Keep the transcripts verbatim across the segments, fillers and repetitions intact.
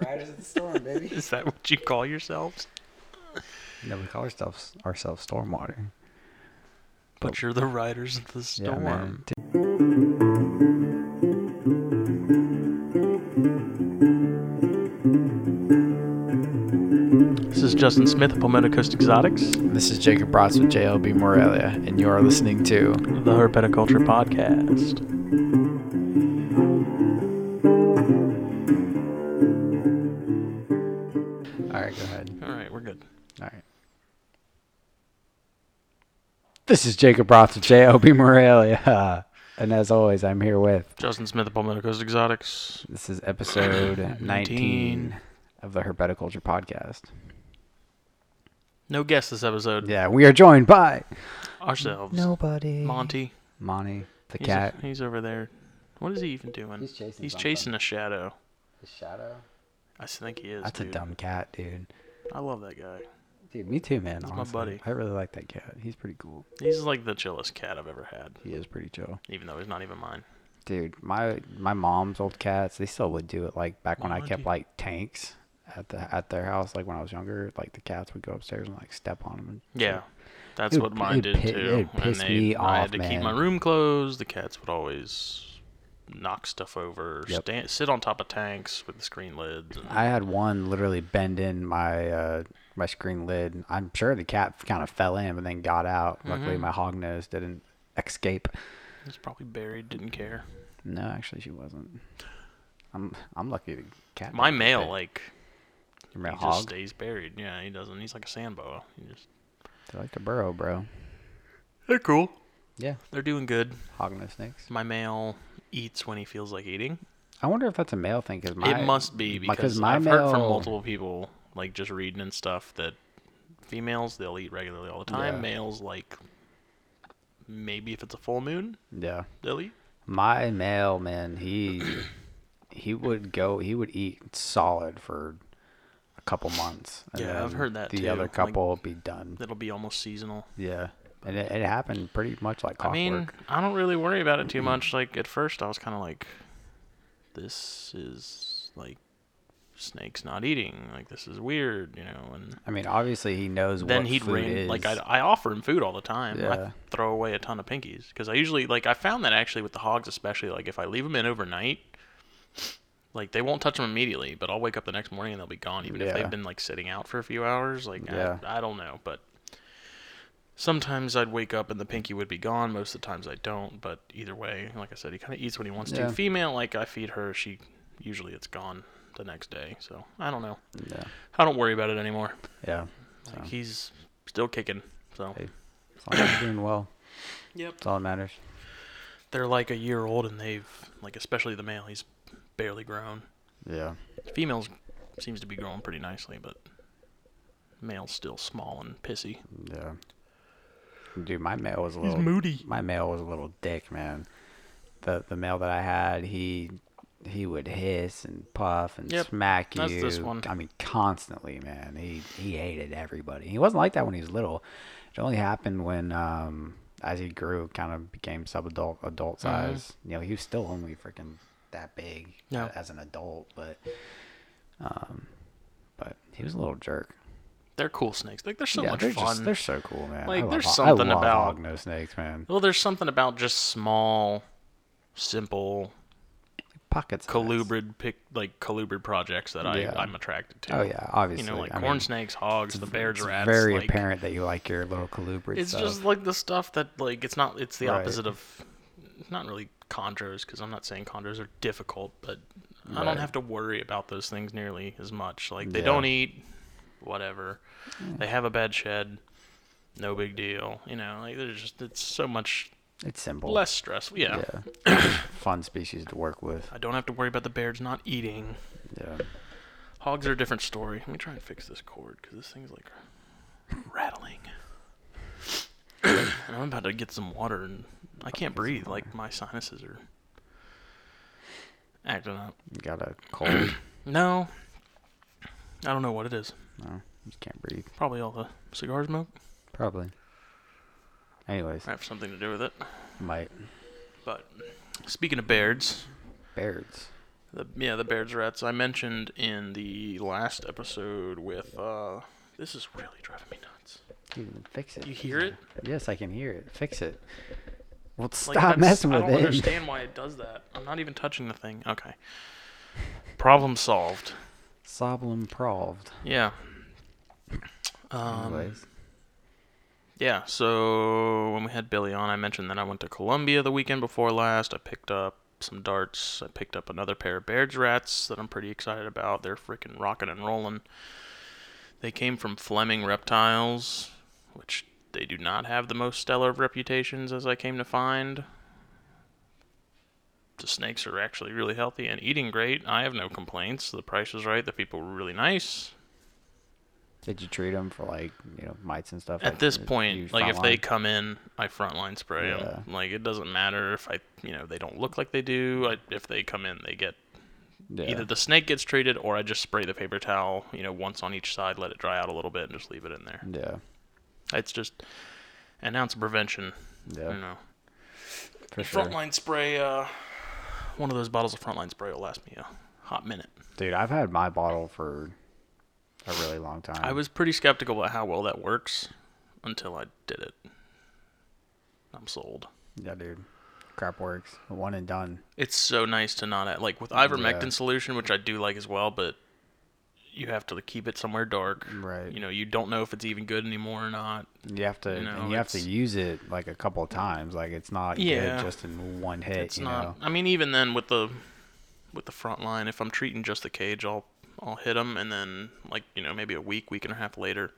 Riders of the storm, baby. Is that what you call yourselves? No, we call ourselves ourselves Stormwater. But, but you're the riders of the storm. Yeah, man. This is Justin Smith of Palmetto Coast Exotics. This is Jacob Bratz with J L B Morelia, and you are listening to the Herpetoculture Podcast. This is Jacob Roth with J L B Morelia, and as always, I'm here with Justin Smith of Palmetto Coast Exotics. This is episode nineteen of the Herpetoculture Podcast. No guest this episode. Yeah, we are joined by ourselves. Nobody. Monty. Monty, the he's cat. A, he's over there. What is he even doing? He's chasing He's something. chasing a shadow. A shadow? I think he is, That's dude. a dumb cat, dude. I love that guy. Dude, me too, man. He's honestly. my buddy. I really like that cat. He's pretty cool. He's like the chillest cat I've ever had. He is pretty chill. Even though he's not even mine. Dude, my my mom's old cats, they still would do it. Like back when I kept like tanks at the at their house, like when I was younger, like the cats would go upstairs and like step on them. And yeah, that's what mine did too. It pissed me off, man. I had to keep my room closed. The cats would always knock stuff over, yep. stand, sit on top of tanks with the screen lids. And I had one literally bend in my uh, my screen lid. I'm sure the cat kind of fell in, but then got out. Mm-hmm. Luckily, my hognose didn't escape. It was probably buried. Didn't care. No, actually, she wasn't. I'm I'm lucky the cat. My male, fit. like, Your male he hog? just stays buried. Yeah, he doesn't. He's like a sand boa. He just. They like to burrow, bro. They're cool. Yeah, they're doing good. Hognose snakes. My male eats when he feels like eating. I wonder if that's a male thing. Cause my, it must be because my I've male... heard from multiple people, like just reading and stuff, that females, they'll eat regularly all the time. Yeah. Males, like, maybe if it's a full moon, yeah, they'll eat. My male, man, he he would go, he would eat solid for a couple months. And yeah, I've heard that the too. The other couple like, will be done. It'll be almost seasonal. Yeah. And it, it happened pretty much like clockwork. I mean, I don't really worry about it too much. Like, at first, I was kind of like, this is, like, snake's not eating. Like, this is weird, you know. And I mean, obviously, he knows what food ran, is. Like, I, I offer him food all the time. Yeah. I throw away a ton of pinkies. Because I usually, like, I found that actually with the hogs especially. Like, if I leave them in overnight, like, they won't touch them immediately. But I'll wake up the next morning and they'll be gone. Even yeah. if they've been, like, sitting out for a few hours. Like, yeah. I, I don't know, but... Sometimes I'd wake up and the pinky would be gone. Most of the times I don't, but either way, like I said, he kind of eats when he wants yeah. to. Female, like I feed her, she usually it's gone the next day. So I don't know. Yeah. I don't worry about it anymore. Yeah. So. Like, he's still kicking. So hey, as long as you're doing well. Yep. That's all that matters. They're like a year old and they've like, especially the male, he's barely grown. Yeah. Females seems to be growing pretty nicely, but male's still small and pissy. Yeah. Dude, my male was a little He's moody. My male was a little dick, man. The the male that I had, he he would hiss and puff and yep, smack you. That's this one. I mean, constantly, man. He he hated everybody. He wasn't like that when he was little. It only happened when um as he grew, kind of became sub-adult, adult size. Mm-hmm. You know, he was still only freaking that big yep. as an adult, but um, but he was a little jerk. They're cool snakes. Like, they're so yeah, much they're fun. Just, they're so cool, man. Like, I there's love, something I love about hognose snakes, man. Well, there's something about just small, simple, pocket colubrid pick like colubrid projects that yeah. I I'm attracted to. Oh yeah, obviously. You know, like I corn mean, snakes, hogs, the bears, rats. It's very like, apparent that you like your little colubrid. It's stuff. just like the stuff that like it's not. It's the right. opposite of, not really chondros because I'm not saying chondros are difficult, but right. I don't have to worry about those things nearly as much. Like they yeah. don't eat. Whatever, mm. they have a bad shed, no big deal. You know, like there's just it's so much. It's simple, less stressful. Yeah, yeah. Fun species to work with. I don't have to worry about the bears not eating. Yeah, hogs are a different story. Let me try and fix this cord because this thing's like rattling. And I'm about to get some water, and I can't breathe. Like my sinuses are acting up. You got a cold? No, I don't know what it is. No, just can't breathe. Probably all the cigar smoke. Probably. Anyways. Might have something to do with it. Might. But speaking of beards. Beards. The, yeah, the Baird's rats I mentioned in the last episode with, uh, this is really driving me nuts. You fix it. You hear it? Yes, I can hear it. Fix it. Well, stop like messing with it. I don't it. understand why it does that. I'm not even touching the thing. Okay. Problem solved. Soblem proved. Yeah. Um, Anyways. Yeah, so when we had Billy on, I mentioned that I went to Columbia the weekend before last. I picked up some darts. I picked up another pair of Baird's rats that I'm pretty excited about. They're freaking rocking and rolling. They came from Fleming Reptiles, which they do not have the most stellar of reputations, as I came to find. The snakes are actually really healthy and eating great. I have no complaints. The price was right. The people were really nice. Did you treat them for, like, you know, mites and stuff? At like, this point, like, if line? they come in, I frontline spray yeah. them. Like, it doesn't matter if I, you know, they don't look like they do. I, if they come in, they get, yeah. either the snake gets treated or I just spray the paper towel, you know, once on each side, let it dry out a little bit and just leave it in there. Yeah. It's just an ounce of prevention. Yeah. You know. For sure. Frontline spray, uh, one of those bottles of Frontline spray will last me a hot minute. Dude, I've had my bottle for a really long time. I was pretty skeptical about how well that works until I did it. I'm sold. Yeah, dude. Crap works. One and done. It's so nice to not have, like with ivermectin yeah. solution, which I do like as well, but you have to keep it somewhere dark. Right. You know, you don't know if it's even good anymore or not. You have to, you know, and you have to use it like a couple of times. Like it's not yeah, good just in one hit. It's you not. Know? I mean, even then with the with the front line, if I'm treating just the cage, I'll. I'll hit them, and then, like, you know, maybe a week, week and a half later,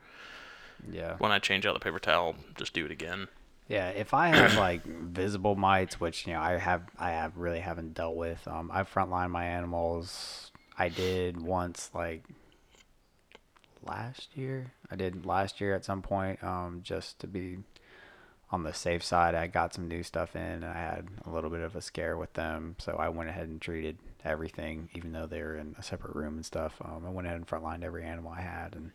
yeah. when I change out the paper towel, just do it again. Yeah, if I have, like, visible mites, which, you know, I have, I have really haven't dealt with, um, I frontline my animals. I did once, like, last year. I did last year at some point, um, just to be on the safe side. I got some new stuff in, and I had a little bit of a scare with them, so I went ahead and treated everything, even though they were in a separate room and stuff. Um, I went ahead and frontlined every animal I had, and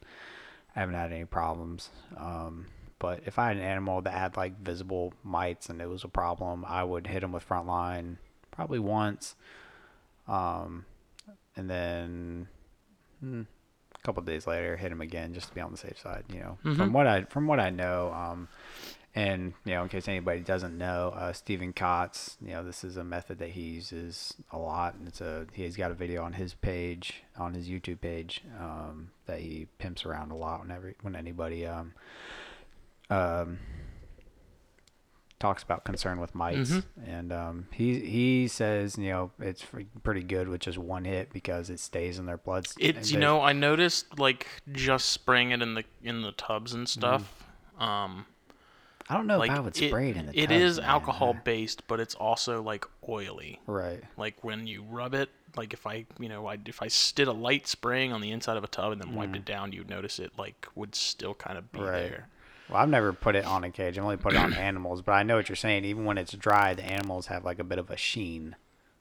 I haven't had any problems. Um, but if I had an animal that had like visible mites and it was a problem, I would hit them with frontline probably once. Um, and then hmm, a couple of days later, hit them again just to be on the safe side, you know, mm-hmm. from what I, from what I know, um, and, you know, in case anybody doesn't know, uh, Stephen Kotz, you know, this is a method that he uses a lot. And it's a, he's got a video on his page, on his YouTube page, um, that he pimps around a lot whenever, when anybody um, um, talks about concern with mites. Mm-hmm. And um, he he says, you know, it's pretty good with just one hit because it stays in their blood. It's, you know, I noticed, like, just spraying it in the, in the tubs and stuff. Mm-hmm. Um I don't know like if I would spray it, it in the tub. It is alcohol-based, but it's also, like, oily. Right. Like, when you rub it, like, if I, you know, I, if I did a light spraying on the inside of a tub and then mm. wiped it down, you'd notice it, like, would still kind of be right. there. Well, I've never put it on a cage. I've only put it on animals, but I know what you're saying. Even when it's dry, the animals have, like, a bit of a sheen.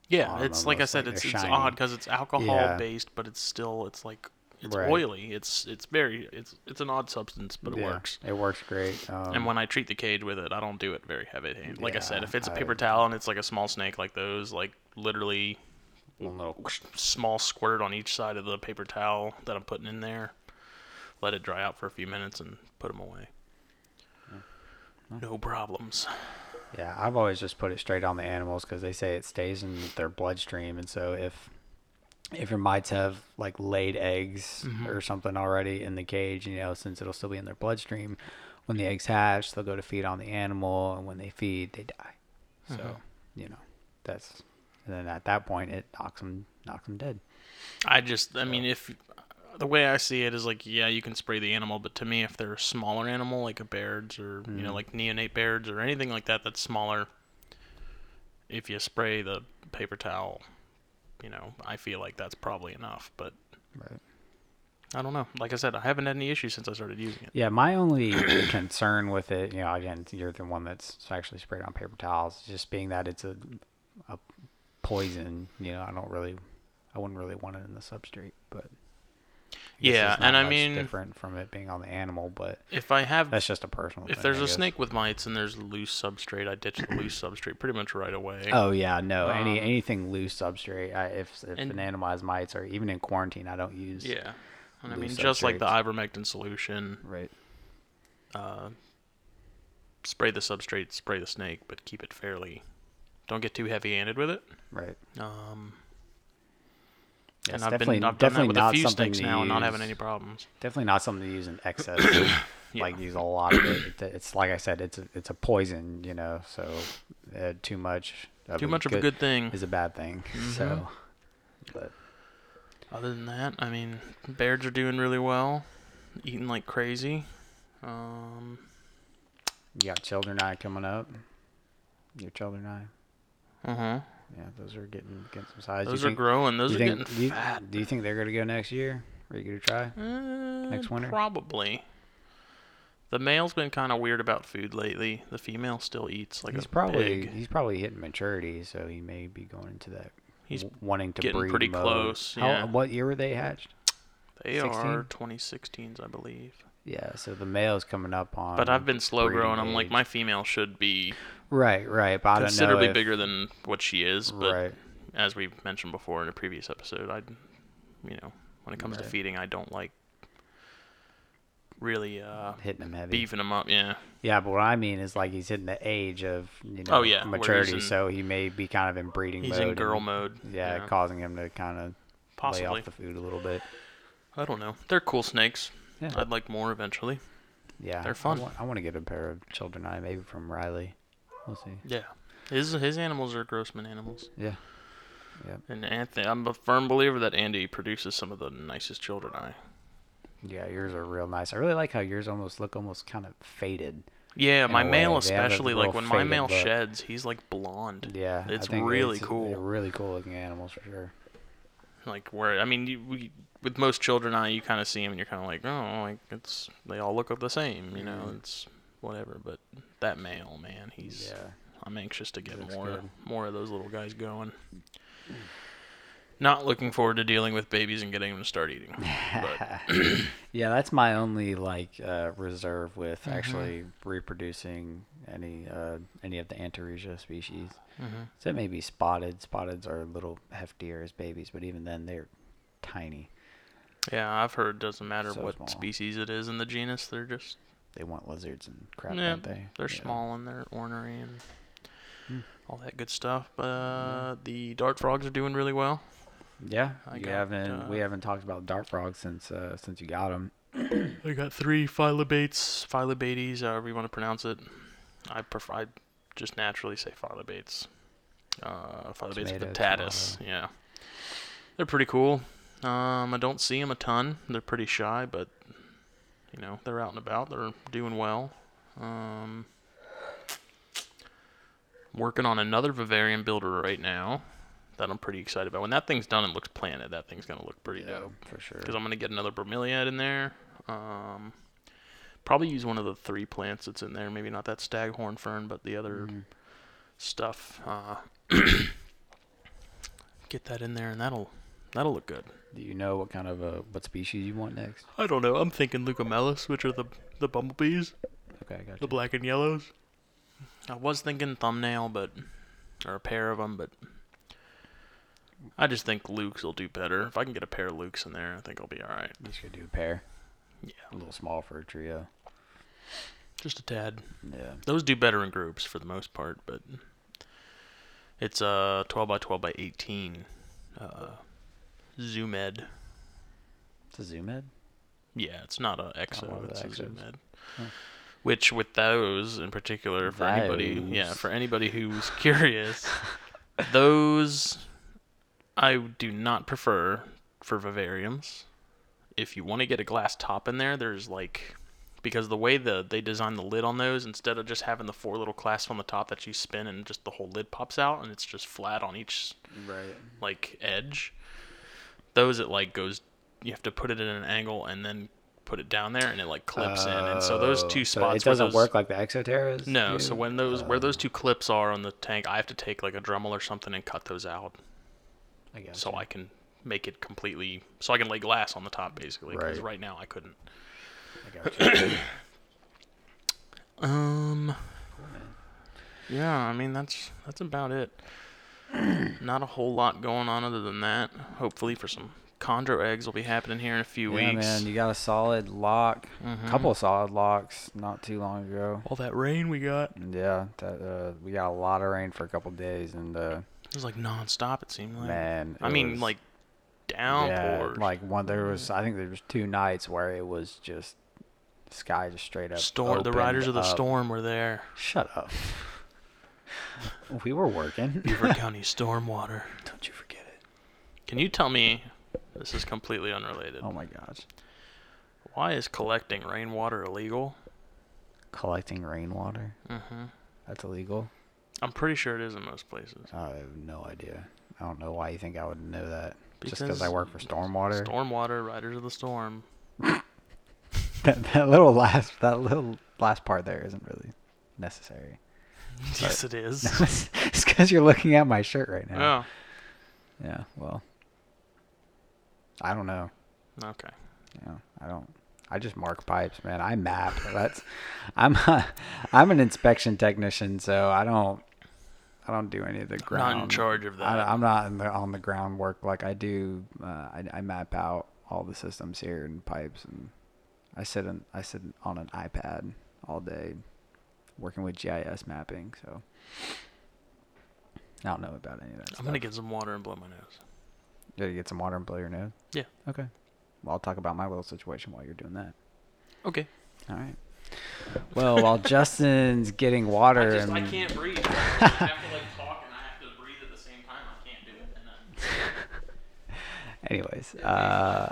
Yeah, it's, like I said, like it's, it's odd because it's alcohol-based, yeah. but it's still, it's, like, It's right. oily. It's it's very it's it's an odd substance, but it yeah, works. It works great. Um, and when I treat the cage with it, I don't do it very heavy. Like yeah, I said, if it's a paper I, towel and it's like a small snake like those, like literally, no. small squirt on each side of the paper towel that I'm putting in there. Let it dry out for a few minutes and put them away. No problems. Yeah, I've always just put it straight on the animals because they say it stays in their bloodstream, and so if. If your mites have like laid eggs mm-hmm. or something already in the cage, you know, since it'll still be in their bloodstream, when the eggs hatch, they'll go to feed on the animal, and when they feed, they die. So, mm-hmm. you know, that's and then at that point, it knocks them, knocks them dead. I just, so. I mean, if the way I see it is like, yeah, you can spray the animal, but to me, if they're a smaller animal like a Baird's or mm-hmm. you know, like neonate Baird's or anything like that that's smaller, if you spray the paper towel. You know, I feel like that's probably enough, but right. I don't know. Like I said, I haven't had any issues since I started using it. Yeah, my only concern with it, you know, again, you're the one that's actually sprayed on paper towels, just being that it's a, a poison, you know, I don't really, I wouldn't really want it in the substrate, but. Yeah, and I mean, different from it being on the animal, but if I have, that's just a personal. If thing, there's I a guess. snake with mites and there's loose substrate, I ditch the loose substrate pretty much right away. Oh yeah, no, um, any anything loose substrate. I, if if and, an animal has mites, or even in quarantine, I don't use. Yeah, and I mean, substrates. Just like the ivermectin solution, right? Uh, spray the substrate, spray the snake, but keep it fairly. Don't get too heavy-handed with it. Right. Um. Yes, and I've definitely, been I've done definitely that with not a few snakes now use, and not having any problems. Definitely not something to use in excess. yeah. Like use a lot of it. It's like I said, it's a, it's a poison, you know. So uh, too much. Too much good, of a good thing is a bad thing. Mm-hmm. So, but other than that, I mean, bears are doing really well, eating like crazy. Um, you got Children's Eye coming up. Your Children's Eye. Uh huh. Yeah, those are getting getting some size. Those you are think, growing. Those are think, getting do you, fat. Do you think they're going to go next year? Are you going to try uh, next winter? Probably. The male's been kind of weird about food lately. The female still eats like he's a probably, pig. He's probably hitting maturity, so he may be going into that. He's w- wanting to breed pretty mode. Close. Yeah. How, what year were they hatched? They sixteen? Are twenty sixteens, I believe. Yeah, so the male's coming up on. But I've been slow growing. Age. I'm like, my female should be. Right, right. But I don't considerably know if, bigger than what she is. But right. As we mentioned before in a previous episode, I, you know, when it comes right. to feeding, I don't like really uh, hitting them heavy, beefing them up. Yeah. Yeah, but what I mean is like he's hitting the age of you know oh, yeah, maturity, in, so he may be kind of in breeding. He's mode. He's in girl and, mode. Yeah, yeah, causing him to kind of possibly lay off the food a little bit. I don't know. They're cool snakes. Yeah. I'd like more eventually. Yeah. They're fun. I want, I want to get a pair of Children's Eye, maybe from Riley. We'll see. Yeah. His his animals are Grossman animals. Yeah. Yeah. And Anthony, I'm a firm believer that Andy produces some of the nicest Children's Eye. Yeah, yours are real nice. I really like how yours almost look almost kind of faded. Yeah, my male especially, like when my male look. sheds, he's like blonde. Yeah. It's really it's, cool. They're really cool looking animals for sure. Like where, I mean, you, we, with most Children's Eye, you kind of see them and you're kind of like, oh, like it's they all look the same, you know, mm-hmm. it's whatever. But that male, man, he's. Yeah. I'm anxious to get more good. more of those little guys going. Not looking forward to dealing with babies and getting them to start eating. But. Yeah, that's my only like uh, reserve with mm-hmm. actually reproducing any uh, any of the Antaresia species. Mm-hmm. So it may be spotted. Spotteds are a little heftier as babies, but even then they're tiny. Yeah, I've heard it doesn't matter so what small. species it is in the genus. They're just... They want lizards and crap, yeah, don't they? They're yeah. small and they're ornery and hmm. all that good stuff. But uh, mm. the dart frogs are doing really well. Yeah, I you got, haven't. Uh, we haven't talked about dart frogs since uh, since you got them. I got three phyllobates, phyllobates, however you want to pronounce it. I prefer. I just naturally say phylobates. Uh, phylobates tomato, patatus. Tomato. Yeah, they're pretty cool. Um, I don't see them a ton. They're pretty shy, but you know they're out and about. They're doing well. Um, working on another vivarium builder right now. That I'm pretty excited about. When that thing's done and looks planted, that thing's going to look pretty yeah, dope. For sure. Because I'm going to get another bromeliad in there. Um, probably use one of the three plants that's in there. Maybe not that staghorn fern, but the other mm. stuff. Uh, get that in there, and that'll that'll look good. Do you know what kind of uh, what species you want next? I don't know. I'm thinking Leucomelus, which are the, the bumblebees. Okay, I got you. The black and yellows. I was thinking thumbnail, but or a pair of them, but... I just think Luke's will do better. If I can get a pair of Luke's in there, I think I'll be all right. You should do a pair. Yeah. A little small for a trio. Just a tad. Yeah. Those do better in groups for the most part, but it's a twelve by twelve by eighteen uh, Zoomed. It's a Zoomed? Yeah, it's not an Exo. It's a Zoomed. Huh. Which with those in particular, for those. anybody, yeah, for anybody who's curious, those... I do not prefer for vivariums. If you want to get a glass top in there, there's like... Because the way the they design the lid on those, instead of just having the four little clasps on the top that you spin and just the whole lid pops out and it's just flat on each right. like edge, those it like goes... You have to put it at an angle and then put it down there and it like clips oh, in. And so those two spots... So it doesn't those, work like the Exoterras? No, do? so when those oh. where those two clips are on the tank, I have to take like a Dremel or something and cut those out. I so I can make it completely so I can lay glass on the top, basically, because right. right now I couldn't. I got you. um, yeah, I mean, that's that's about it. Not a whole lot going on other than that. Hopefully for some chondro eggs will be happening here in a few yeah, weeks. Yeah, man, you got a solid lock, a mm-hmm. couple of solid locks not too long ago. All that rain we got. Yeah, that, uh, we got a lot of rain for a couple of days, and uh, it was like nonstop. It seemed like. Man, I mean, was, like downpours. Yeah, like one there was. I think there was two nights where it was just sky just straight up. Storm. The Riders of the up. Storm were there. Shut up. We were working. Beaver County Stormwater. Don't you forget it. Can you tell me, this is completely unrelated. Oh my gosh. Why is collecting rainwater illegal? Collecting rainwater? Mm-hmm. That's illegal? I'm pretty sure it is in most places. I have no idea. I don't know why you think I would know that. Because Just because I work for Stormwater? Stormwater, Riders of the Storm. that, that little last that little last part there isn't really necessary. But yes, it is. No, it's because you're looking at my shirt right now. Yeah. Yeah, well. I don't know. Okay. Yeah, I don't. I just mark pipes, man. I map. That's. I'm. A, I'm an inspection technician, so I don't. I don't do any of the ground. I'm not in charge of that. I, I'm not in the, on the ground work like I do. Uh, I, I map out all the systems here and pipes, and I sit in, I sit on an iPad all day, working with G I S mapping. So I don't know about any of that. I'm stuff. gonna get some water and blow my nose. Did you get some water and blow your nose? Yeah. Okay. Well, I'll talk about my little situation while you're doing that. Okay. All right. Well, while Justin's getting water, I just, and I can't breathe. I have to like talk and I have to breathe at the same time. I can't do it. And then... Anyways, uh,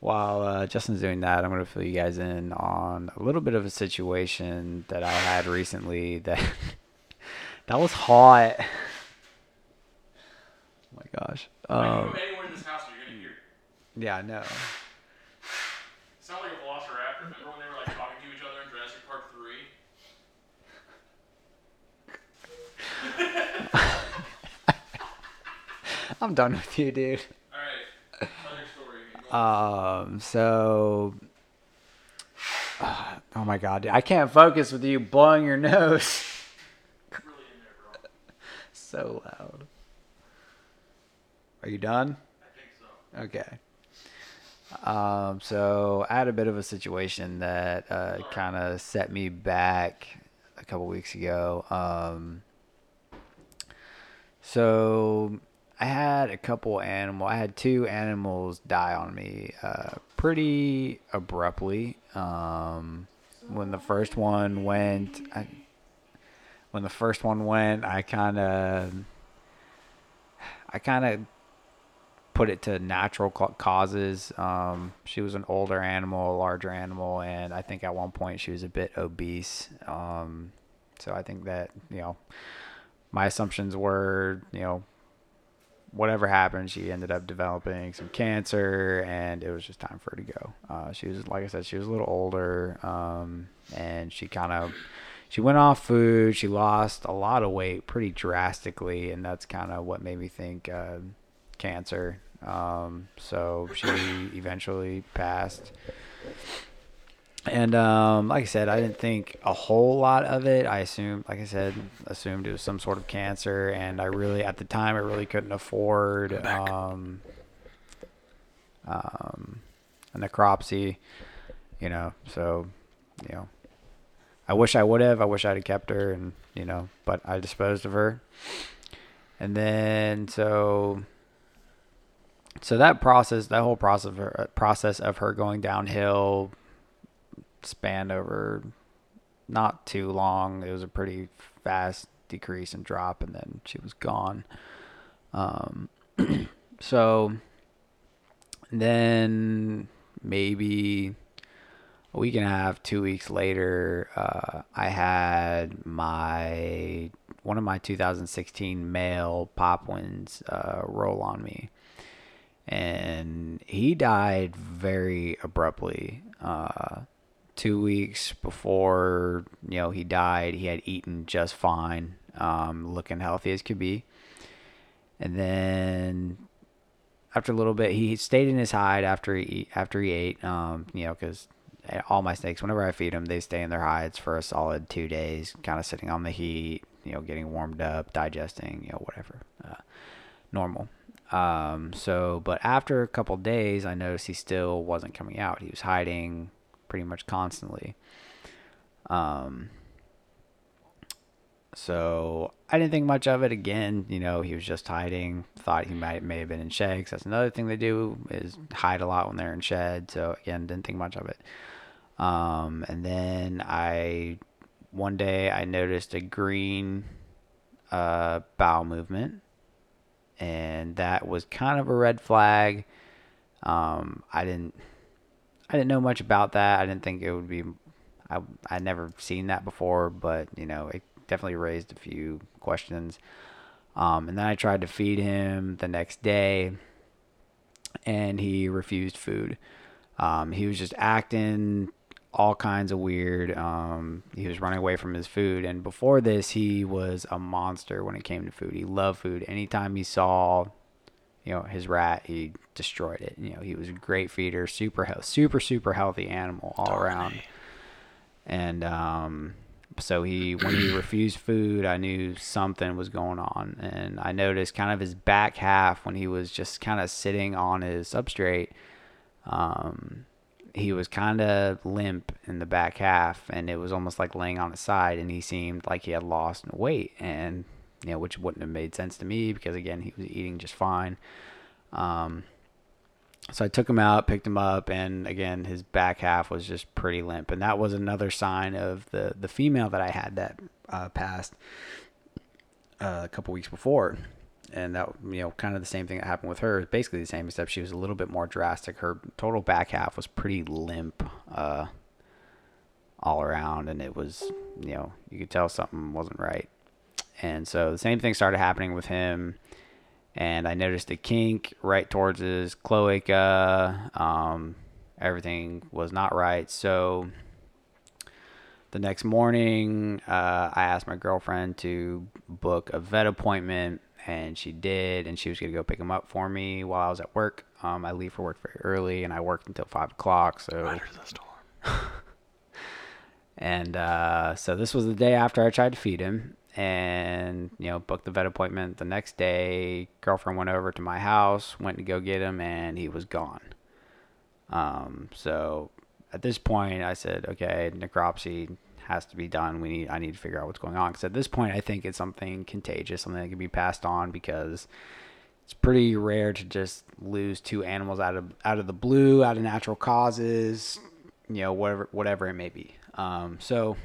while uh, Justin's doing that, I'm gonna fill you guys in on a little bit of a situation that I had recently. That that was hot. Oh my gosh. Um, if you go anywhere in this house, you're going to hear it. Yeah, I know. It sounds like a velociraptor. Remember when they were like talking to each other in Jurassic Park three? I'm done with you, dude. All right. Other story. Um, so... Uh, oh my god, dude. I can't focus with you blowing your nose. Really in there, bro. So loud. Are you done? I think so. Okay. Um, so I had a bit of a situation that uh, kind of set me back a couple weeks ago. Um, so I had a couple animal. I had two animals die on me uh, pretty abruptly. Um, when the first one went, I, when the first one went, I kind of, I kind of. put it to natural causes. Um, she was an older animal, a larger animal, and I think at one point she was a bit obese. Um, so I think that, you know, my assumptions were, you know, whatever happened, she ended up developing some cancer, and it was just time for her to go. Uh, she was, like I said, she was a little older, um, and she kind of, she went off food. She lost a lot of weight pretty drastically, and that's kind of what made me think uh, cancer. Um, so she eventually passed, and um, like I said, I didn't think a whole lot of it. I assumed, like I said, assumed it was some sort of cancer, and I really, at the time, I really couldn't afford um, um, a necropsy, you know. So, you know, I wish I would have. I wish I'd have kept her, and you know, but I disposed of her, and then so. So that process, that whole process of, her, process of her going downhill spanned over not too long. It was a pretty fast decrease and drop, and then she was gone. Um, so then maybe a week and a half, two weeks later, uh, I had my one of my two thousand sixteen male Poplins uh, roll on me. And he died very abruptly. Uh, two weeks before, you know, he died, he had eaten just fine, um, looking healthy as could be. And then after a little bit, he stayed in his hide after he after he ate. Um, you know, because all my snakes, whenever I feed them, they stay in their hides for a solid two days, kind of sitting on the heat, you know, getting warmed up, digesting, you know, whatever, uh, normal. Um, so, but after a couple days, I noticed he still wasn't coming out. He was hiding pretty much constantly. Um, so I didn't think much of it. Again, you know, he was just hiding. Thought he might may have been in sheds. That's another thing they do, is hide a lot when they're in shed. So again, didn't think much of it. Um, and then I, one day I noticed a green, uh, bowel movement, and that was kind of a red flag. Um, I didn't, I didn't know much about that. I didn't think it would be, I, I'd never seen that before, but you know, it definitely raised a few questions. Um, and then I tried to feed him the next day, and he refused food. Um, he was just acting all kinds of weird. Um, he was running away from his food. And before this, he was a monster when it came to food. He loved food. Anytime he saw, you know, his rat, he destroyed it. You know, he was a great feeder, super, super, super healthy animal all Darn around. Me. And, um, so he, when he refused food, I knew something was going on. And I noticed kind of his back half, when he was just kind of sitting on his substrate, um, he was kind of limp in the back half, and it was almost like laying on his side, and he seemed like he had lost weight, and, you know, which wouldn't have made sense to me because, again, he was eating just fine. Um, So I took him out, picked him up, and again, his back half was just pretty limp. And that was another sign of the, the female that I had that uh, passed uh, a couple weeks before. And that, you know, kind of the same thing that happened with her. It's basically the same, except she was a little bit more drastic. Her total back half was pretty limp uh, all around. And it was, you know, you could tell something wasn't right. And so the same thing started happening with him. And I noticed a kink right towards his cloaca. Um, everything was not right. So the next morning, uh, I asked my girlfriend to book a vet appointment, and she did. And she was going to go pick him up for me while I was at work. Um, I leave for work very early, and I worked until five o'clock. So under the storm. And uh, so this was the day after I tried to feed him. And, you know, booked the vet appointment. The next day, girlfriend went over to my house, went to go get him, and he was gone. Um, so at this point, I said, okay, necropsy has to be done. We need, I need to figure out what's going on. Because at this point, I think it's something contagious, something that can be passed on, because it's pretty rare to just lose two animals out of out of the blue, out of natural causes, you know, whatever whatever it may be. Um, so...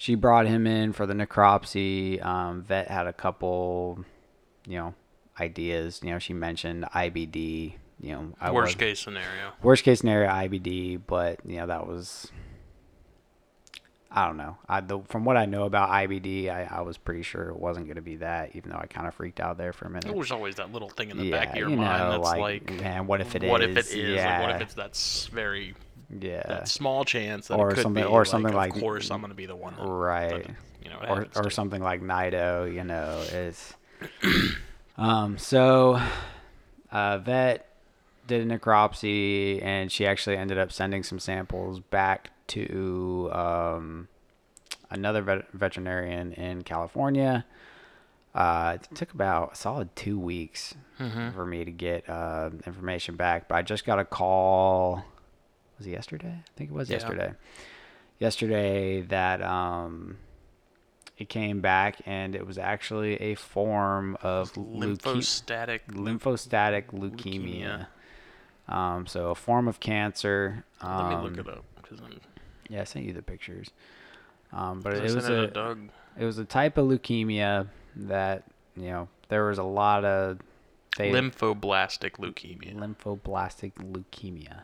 She brought him in for the necropsy. Um, vet had a couple, you know, ideas. You know, she mentioned I B D. You know, I worst was, case scenario. Worst case scenario, I B D. But you know, that was, I don't know. I the, from what I know about I B D, I, I was pretty sure it wasn't going to be that. Even though I kind of freaked out there for a minute. There was always that little thing in the yeah, back of your you mind know, that's like, like, man, what if it what is? What if it is? Yeah. Like, what if it's that's very. Yeah, that small chance that or it could something, be, or like, something of like. Of course, I'm going to be the one. That, right. That, you know, or or something like NIDO. You know, it's. um. So, uh, vet did a necropsy, and she actually ended up sending some samples back to um, another vet- veterinarian in California. Uh, it took about a solid two weeks mm-hmm. for me to get uh, information back, but I just got a call. Was it yesterday? I think it was yeah. yesterday. Yesterday that um, it came back, and it was actually a form of lymphostatic leuke- lymphostatic leukemia. leukemia. Um, so a form of cancer. Um, Let me look it up. I'm... Yeah, I sent you the pictures. Um, but it, it was it a it was a type of leukemia that, you know, there was a lot of they, lymphoblastic leukemia. Lymphoblastic leukemia.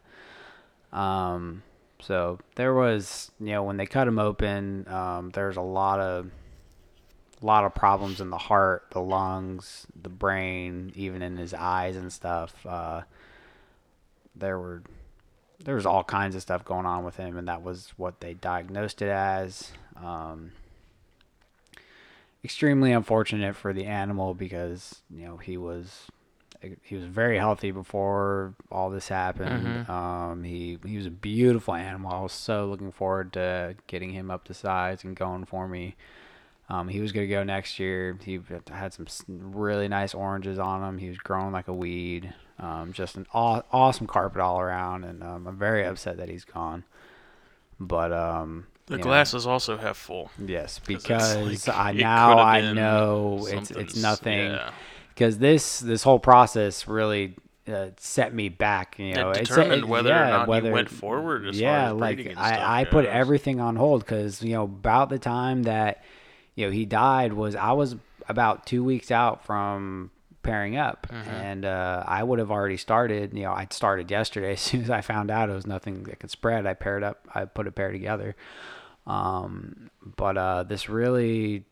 Um, so there was, you know, when they cut him open, um, there's a lot of, lot of problems in the heart, the lungs, the brain, even in his eyes and stuff. Uh, there were, there was all kinds of stuff going on with him, and that was what they diagnosed it as. Um, extremely unfortunate for the animal because, you know, he was he was very healthy before all this happened. Mm-hmm. Um, he he was a beautiful animal. I was so looking forward to getting him up to size and going for me. Um, he was going to go next year. He had some really nice oranges on him. He was growing like a weed. Um, just an aw- awesome carpet all around, and um, I'm very upset that he's gone. But um, the glasses know, also half full. Yes, because like, I now I know it's it's nothing. Yeah. Because this, this whole process really uh, set me back. You know, it determined it set, it, whether yeah, or not whether, you went forward as yeah, far as breeding and stuff. Yeah, like I, I put everything on hold because, you know, about the time that, you know, he died was I was about two weeks out from pairing up. Mm-hmm. And uh, I would have already started. You know, I'd started yesterday. As soon as I found out it was nothing that could spread, I paired up. I put a pair together. Um, but uh, this really...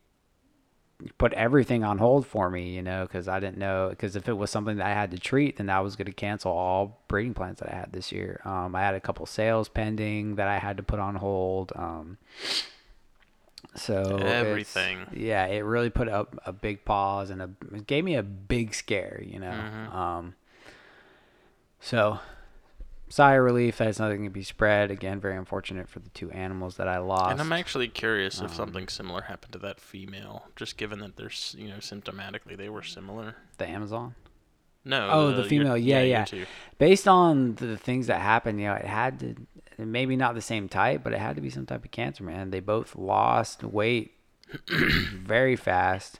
put everything on hold for me, you know, because I didn't know, because if it was something that I had to treat, then I was going to cancel all breeding plans that I had this year. Um, I had a couple sales pending that I had to put on hold. Um, so everything. Yeah. It really put up a big pause and a, it gave me a big scare, you know? Mm-hmm. Um, so sigh of relief that it's nothing to be spread. Again, very unfortunate for the two animals that I lost. And I'm actually curious if um, something similar happened to that female, just given that they're, you know, symptomatically they were similar. The Amazon? No. Oh, the, the female. Your, yeah, yeah. yeah. Based on the things that happened, you know, it had to, maybe not the same type, but it had to be some type of cancer, man. They both lost weight very fast.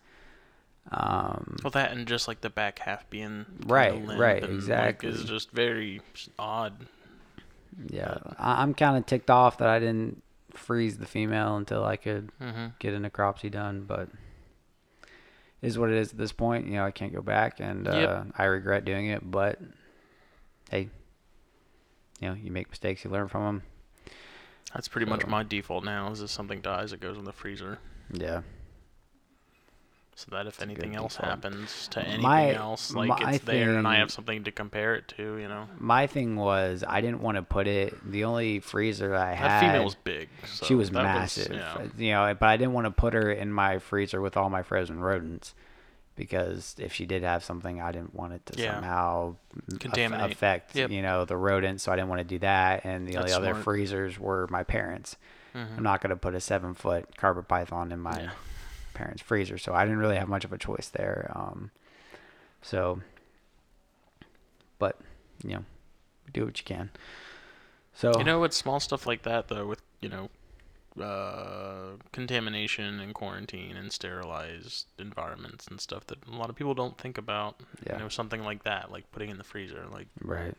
Um, well, that and just like the back half being right, right, exactly, like, is just very odd. Yeah, but I'm kind of ticked off that I didn't freeze the female until I could mm-hmm. get a necropsy done, but it is what it is at this point. You know, I can't go back, and yep. uh, I regret doing it. But hey, you know, you make mistakes, you learn from them. That's pretty so, much my default now. Is if something dies, it goes in the freezer. Yeah. So that if anything else happens to anything my, else, like my it's there thing, and I have something to compare it to, you know. My thing was I didn't want to put it. The only freezer that I that had. That female was big. So she was massive, was, yeah. you know. But I didn't want to put her in my freezer with all my frozen rodents, because if she did have something, I didn't want it to yeah. somehow Contaminate. affect, yep. you know, the rodents. So I didn't want to do that. And the That's only smart. other freezers were my parents. Mm-hmm. I'm not going to put a seven foot carpet python in my. Yeah. parents' freezer, so I didn't really have much of a choice there. Um, so, but you know, do what you can. So you know, with small stuff like that, though, with you know, uh, contamination and quarantine and sterilized environments and stuff that a lot of people don't think about. Yeah. You know, something like that, like putting in the freezer, like right.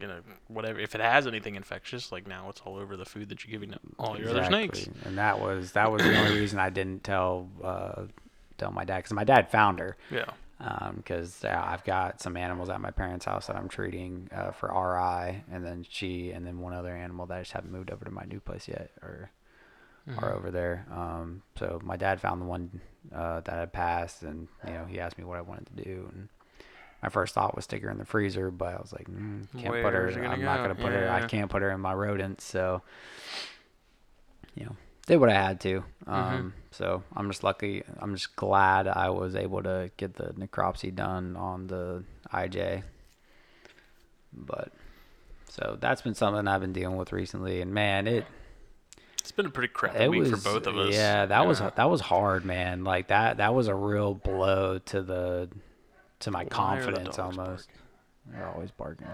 You know, whatever. If it has anything infectious, like now it's all over the food that you're giving to all your exactly. other snakes. And that was that was the only reason I didn't tell uh, tell my dad, because my dad found her. Yeah. Because um, uh, I've got some animals at my parents' house that I'm treating uh, for R I, and then she, and then one other animal that I just haven't moved over to my new place yet, or mm-hmm. are over there. Um, so my dad found the one uh, that had passed, and you know, he asked me what I wanted to do. And my first thought was stick her in the freezer, but I was like, mm, can't Where put her. I'm go? not gonna put yeah. her. I can't put her in my rodents. So, you know, did what I had to. Um, mm-hmm. So I'm just lucky. I'm just glad I was able to get the necropsy done on the I J. But so that's been something I've been dealing with recently, and man, it. It's been a pretty crappy week was, for both of us. Yeah, that yeah. was that was hard, man. Like that that was a real blow to the. To my Why confidence, almost. Barking? They're always barking.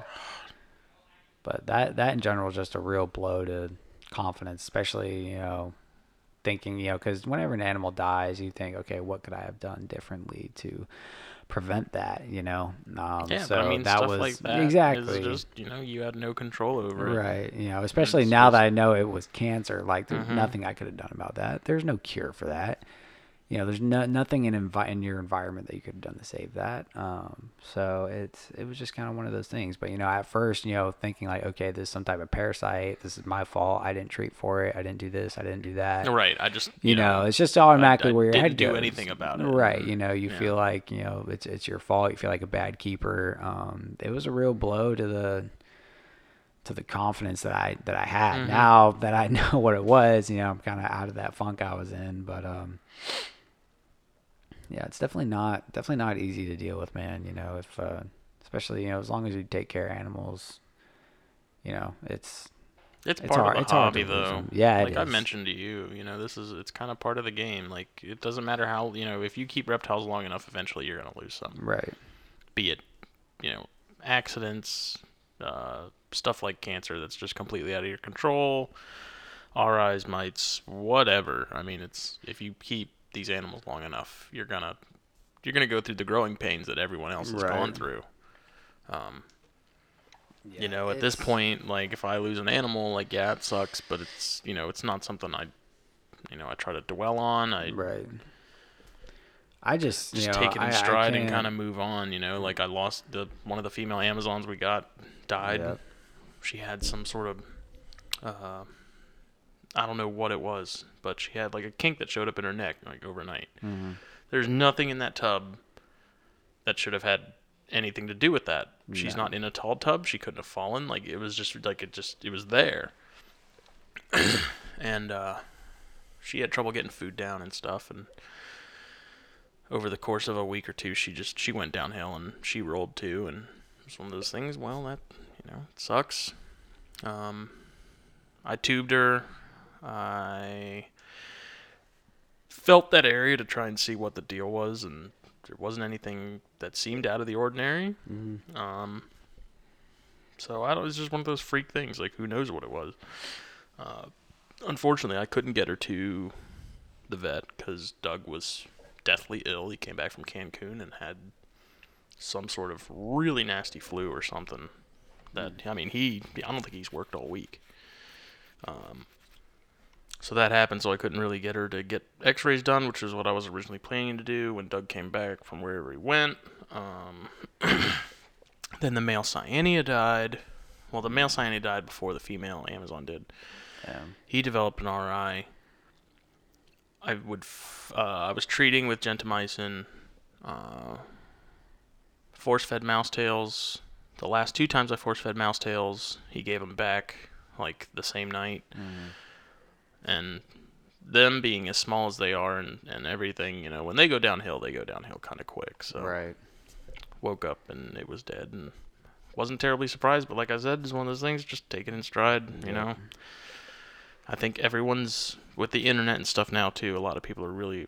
But that, that in general is just a real blow to confidence, especially, you know, thinking, you know, because whenever an animal dies, you think, okay, what could I have done differently to prevent that, you know? Um, yeah, so but I mean, that stuff was, like that exactly. is just, you know, you had no control over it. Right, you know, especially it's now just... that I know it was cancer, like there's mm-hmm. nothing I could have done about that. There's no cure for that. You know, there's no, nothing in envi- in your environment that you could have done to save that. Um, so it's it was just kind of one of those things. But, you know, at first, you know, thinking like, okay, this is some type of parasite. This is my fault. I didn't treat for it. I didn't do this. I didn't do that. Right. I just, you, you know, know, it's just automatically I, I where your head goes. Didn't do anything about it. Right. You know, you yeah. feel like, you know, it's it's your fault. You feel like a bad keeper. Um, it was a real blow to the to the confidence that I, that I had. Mm-hmm. Now that I know what it was, you know, I'm kind of out of that funk I was in. But, um... yeah, it's definitely not definitely not easy to deal with, man. You know, if uh, especially you know, as long as you take care of animals, you know, it's it's, it's part hard, of a hobby, though. Yeah, like it is. I mentioned to you, you know, this is it's kind of part of the game. Like, it doesn't matter how, you know, if you keep reptiles long enough, eventually you're gonna lose some. Right. Be it, you know, accidents, uh, stuff like cancer that's just completely out of your control, R Is, mites, whatever. I mean, it's if you keep these animals long enough, you're gonna you're gonna go through the growing pains that everyone else has right. gone through. Um, yeah, you know, at this point, like, if I lose an animal, like, yeah, it sucks, but it's, you know, it's not something I, you know, I try to dwell on. I right. I just, just you know, take it in stride I, I and kind of move on. You know, like, I lost the one of the female Amazons we got died. Yep. She had some sort of, uh, I don't know what it was, but she had like a kink that showed up in her neck like overnight. Mm-hmm. There's nothing in that tub that should have had anything to do with that. She's no. not in a tall tub. She couldn't have fallen. Like, it was just like it just it was there. And uh, she had trouble getting food down and stuff. And over the course of a week or two, she just she went downhill and she rolled too. And it was one of those things. Well, that you know it sucks. Um, I tubed her. I felt that area to try and see what the deal was, and there wasn't anything that seemed out of the ordinary. Mm-hmm. Um, so I don't, it's just one of those freak things. Like, who knows what it was? Uh, unfortunately, I couldn't get her to the vet because Doug was deathly ill. He came back from Cancun and had some sort of really nasty flu or something. That mm-hmm. I mean, he I don't think he's worked all week. Um. So that happened, so I couldn't really get her to get x-rays done, which is what I was originally planning to do when Doug came back from wherever he went. Um, then the male Cyanea died. Well, the male Cyanea died before the female Amazon did. Yeah. He developed an R I. I would. F- uh, I was treating with gentamicin, uh, force-fed mouse tails. The last two times I force-fed mouse tails, he gave them back, like, the same night. Mm-hmm. And them being as small as they are and, and everything, you know, when they go downhill, they go downhill kind of quick. So right. Woke up and it was dead and wasn't terribly surprised. But like I said, it's one of those things, just take it in stride, you yeah. know. I think everyone's, with the internet and stuff now too, a lot of people are really,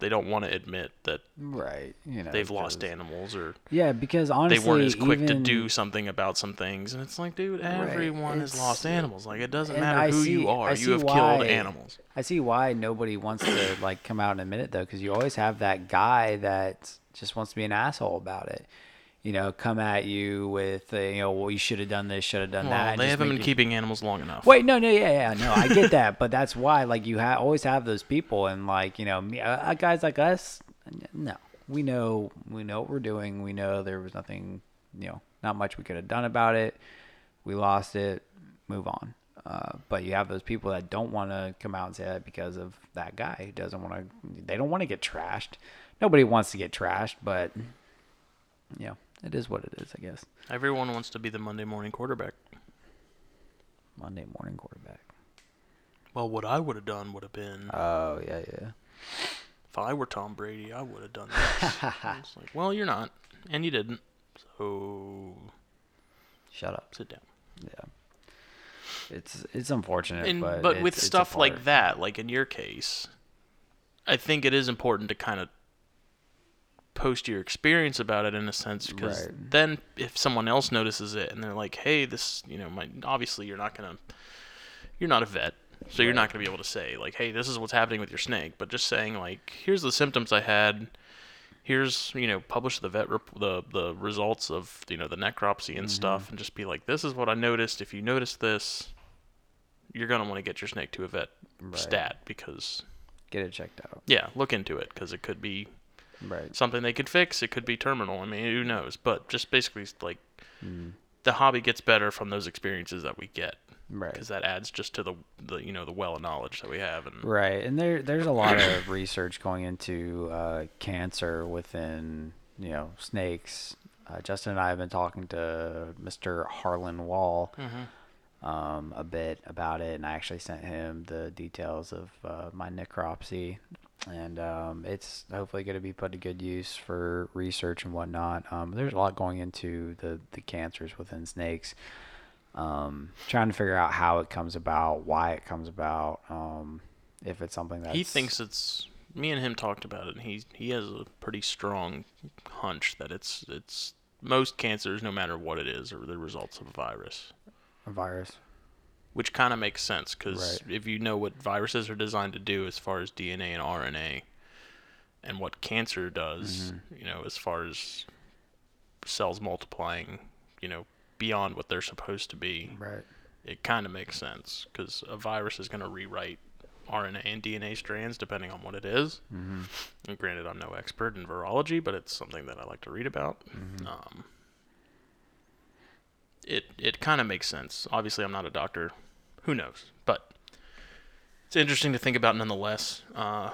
they don't want to admit that right. you know, they've because, lost animals or yeah, because honestly, they weren't as quick even, to do something about some things. And it's like, dude, everyone right. has lost animals. Like, it doesn't matter I who see, you are. I you have why, killed animals. I see why nobody wants to, like, come out and admit it, though, because you always have that guy that just wants to be an asshole about it. You know, come at you with, uh, you know, well, you should have done this, should have done well, that. They haven't been you... keeping animals long enough. Wait, no, no, yeah, yeah, no, I get that. But that's why, like, you ha- always have those people. And, like, you know, me, uh, guys like us, no, we know, we know what we're doing. We know there was nothing, you know, not much we could have done about it. We lost it. Move on. Uh, but you have those people that don't want to come out and say that because of that guy who doesn't want to, they don't want to get trashed. Nobody wants to get trashed, but, you know. It is what it is, I guess. Everyone wants to be the Monday morning quarterback. Monday morning quarterback. Well, what I would have done would have been... Oh, yeah, yeah. If I were Tom Brady, I would have done this. It's like, well, you're not, and you didn't, so... Shut up. Sit down. Yeah. It's it's unfortunate, and, but... But it's, with it's stuff like that, like in your case, I think it is important to kind of post your experience about it in a sense, because right. then if someone else notices it and they're like, hey, this, you know, my, obviously you're not gonna you're not a vet, so right. you're not gonna be able to say like, hey, this is what's happening with your snake, but just saying like, here's the symptoms I had, here's, you know, publish the vet rep- the the results of, you know, the necropsy and mm-hmm. stuff, and just be like, this is what I noticed. If you notice this, you're gonna want to get your snake to a vet right. stat, because get it checked out. Yeah, look into it, because it could be right. something they could fix. It could be terminal. I mean, who knows? But just basically, like, mm. the hobby gets better from those experiences that we get, right? Because that adds just to the, the, you know, the well of knowledge that we have. And right. And there, there's a lot of research going into uh, cancer within, you know, snakes. Uh, Justin and I have been talking to Mister Harlan Wall mm-hmm. um, a bit about it, and I actually sent him the details of uh, my necropsy. And um, it's hopefully going to be put to good use for research and whatnot. Um, there's a lot going into the, the cancers within snakes. Um, trying to figure out how it comes about, why it comes about, um, if it's something that he thinks it's. Me and him talked about it, and he he has a pretty strong hunch that it's it's most cancers, no matter what it is, are the results of a virus. A virus. Which kind of makes sense, because right. if you know what viruses are designed to do as far as D N A and R N A, and what cancer does, mm-hmm. you know, as far as cells multiplying, you know, beyond what they're supposed to be, right. it kind of makes sense, because a virus is going to rewrite R N A and D N A strands, depending on what it is. Mm-hmm. And granted, I'm no expert in virology, but it's something that I like to read about. Mm-hmm. Um, it it kind of makes sense. Obviously, I'm not a doctor. Who knows? But it's interesting to think about nonetheless. Uh,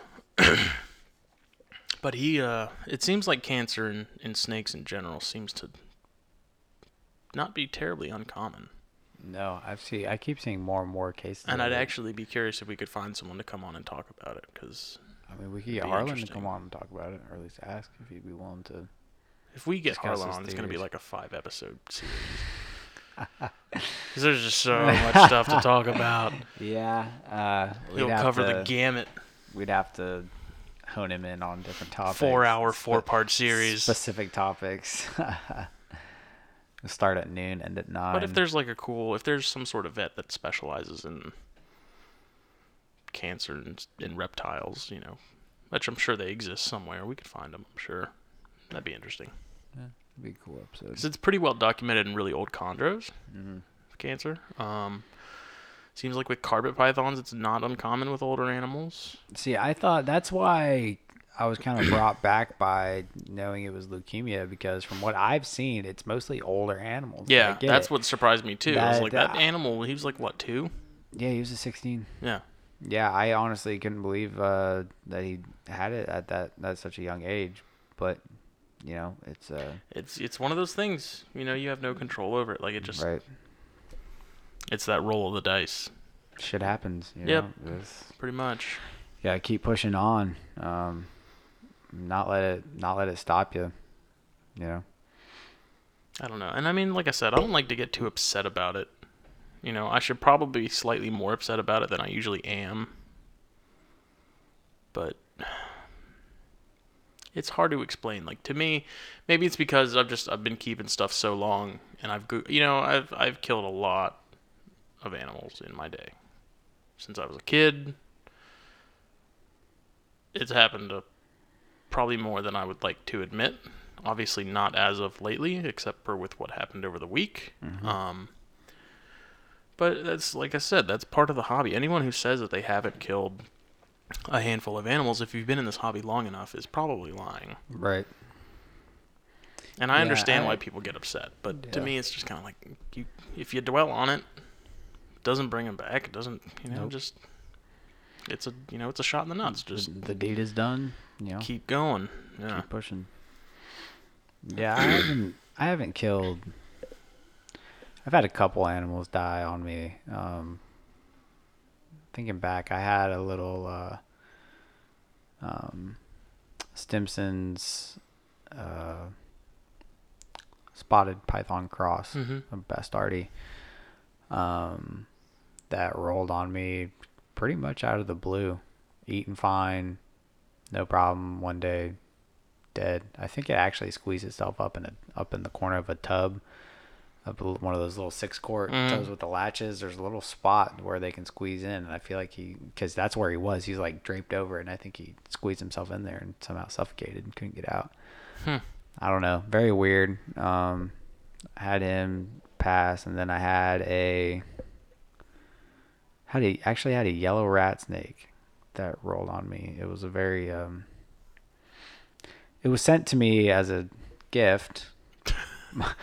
but he, uh, it seems like cancer in, in snakes in general seems to not be terribly uncommon. No, I've seen, I keep seeing more and more cases. And I'd it. actually be curious if we could find someone to come on and talk about it, because I mean, we could get Harlan to come on and talk about it, or at least ask if he'd be willing to. If we get Harlan on, it's going to be like a five-episode series. Because there's just so much stuff to talk about. Yeah. Uh, He'll cover to, the gamut. We'd have to hone him in on different topics. Four-hour, four-part series. Specific topics. Start at noon, end at nine. But if there's like a cool, if there's some sort of vet that specializes in cancer and, and reptiles, you know, which I'm sure they exist somewhere, we could find them, I'm sure. That'd be interesting. Yeah, it'd be a cool episode. Because it's pretty well documented in really old chondros, mm-hmm. cancer. Um, seems like with carpet pythons, it's not uncommon with older animals. See, I thought that's why I was kind of brought back by knowing it was leukemia, because from what I've seen, it's mostly older animals. Yeah, that that's it. What surprised me, too. That, I was like, that, that animal, he was like, what, two? Yeah, he was a sixteen. Yeah. Yeah, I honestly couldn't believe uh, that he had it at that at such a young age. But, you know, it's... Uh, it's it's one of those things, you know, you have no control over it. Like, it just... Right. It's that roll of the dice. Shit happens, you yep, know? Yep, pretty much. Yeah, keep pushing on. Um... Not let it, not let it stop you, you know. I don't know, and I mean, like I said, I don't like to get too upset about it. You know, I should probably be slightly more upset about it than I usually am. But it's hard to explain. Like to me, maybe it's because I've just I've been keeping stuff so long, and I've you know I've I've killed a lot of animals in my day since I was a kid. It's happened to. Probably more than I would like to admit. Obviously not as of lately, except for with what happened over the week. Mm-hmm. Um, but that's, like I said, that's part of the hobby. Anyone who says that they haven't killed a handful of animals, if you've been in this hobby long enough, is probably lying. Right. And I yeah, understand I, why people get upset, but yeah. to me it's just kind of like, you, if you dwell on it, it doesn't bring them back. It doesn't, you know, nope. just... It's a you know it's a shot in the nuts. Just the deed is done. You know, keep going. Yeah. Keep pushing. Yeah, I haven't I haven't killed. I've had a couple animals die on me. Um, thinking back, I had a little uh, um, Stimson's uh, spotted python cross, mm-hmm. a Bastardi, um, that rolled on me. Pretty much out of the blue, eating fine, no problem. One day, dead. I think it actually squeezed itself up in a up in the corner of a tub, of one of those little six quart mm. tubs with the latches. There's a little spot where they can squeeze in, and I feel like he, because that's where he was. He's like draped over, and I think he squeezed himself in there and somehow suffocated and couldn't get out. Hmm. I don't know. Very weird. Um, I had him pass, and then I had a. Had a, actually had a yellow rat snake that rolled on me. It was a very um it was sent to me as a gift by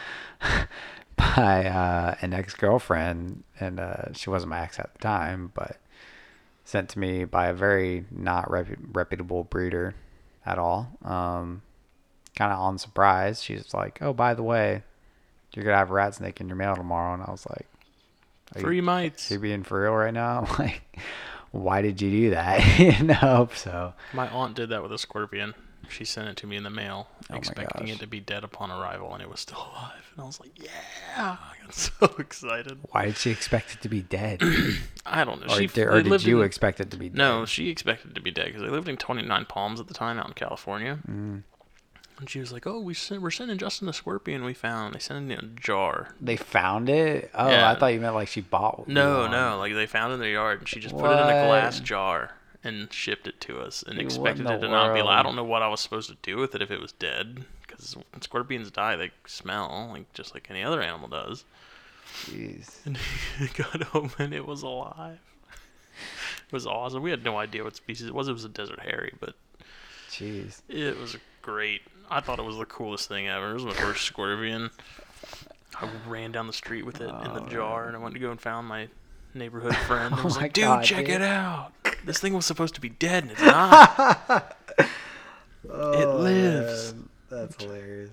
uh an ex-girlfriend, and uh she wasn't my ex at the time, but sent to me by a very not repu- reputable breeder at all, um kind of on surprise. She's like, oh, by the way, you're gonna have a rat snake in your mail tomorrow. And I was like, Are Three you, mites. Are you being for real right now? Like, why did you do that? You know, so my aunt did that with a scorpion. She sent it to me in the mail, oh expecting it to be dead upon arrival, and it was still alive. And I was like, yeah, I got so excited. Why did she expect it to be dead? I don't know. Or, she, did, or did you in, expect it to be dead? No, she expected it to be dead because they lived in twenty-nine Palms at the time out in California. Mm. And she was like, oh, we sent, we're sending Justin a scorpion we found. They sent it in a jar. They found it? Oh, yeah. I thought you meant like she bought one. No, no. Like they found it in their yard, and she just what? put it in a glass jar and shipped it to us and Dude, expected it to world? not be like, I don't know what I was supposed to do with it if it was dead. Because when scorpions die, they smell, like just like any other animal does. Jeez. And it got home and it was alive. It was awesome. We had no idea what species it was. It was a desert hairy, but jeez, it was great. I thought it was the coolest thing ever. It was my first scorpion. I ran down the street with it oh, in the jar, and I went to go and found my neighborhood friend. I was oh like, dude, God, check dude. it out. This thing was supposed to be dead, and it's not. oh, it lives. Man. That's hilarious.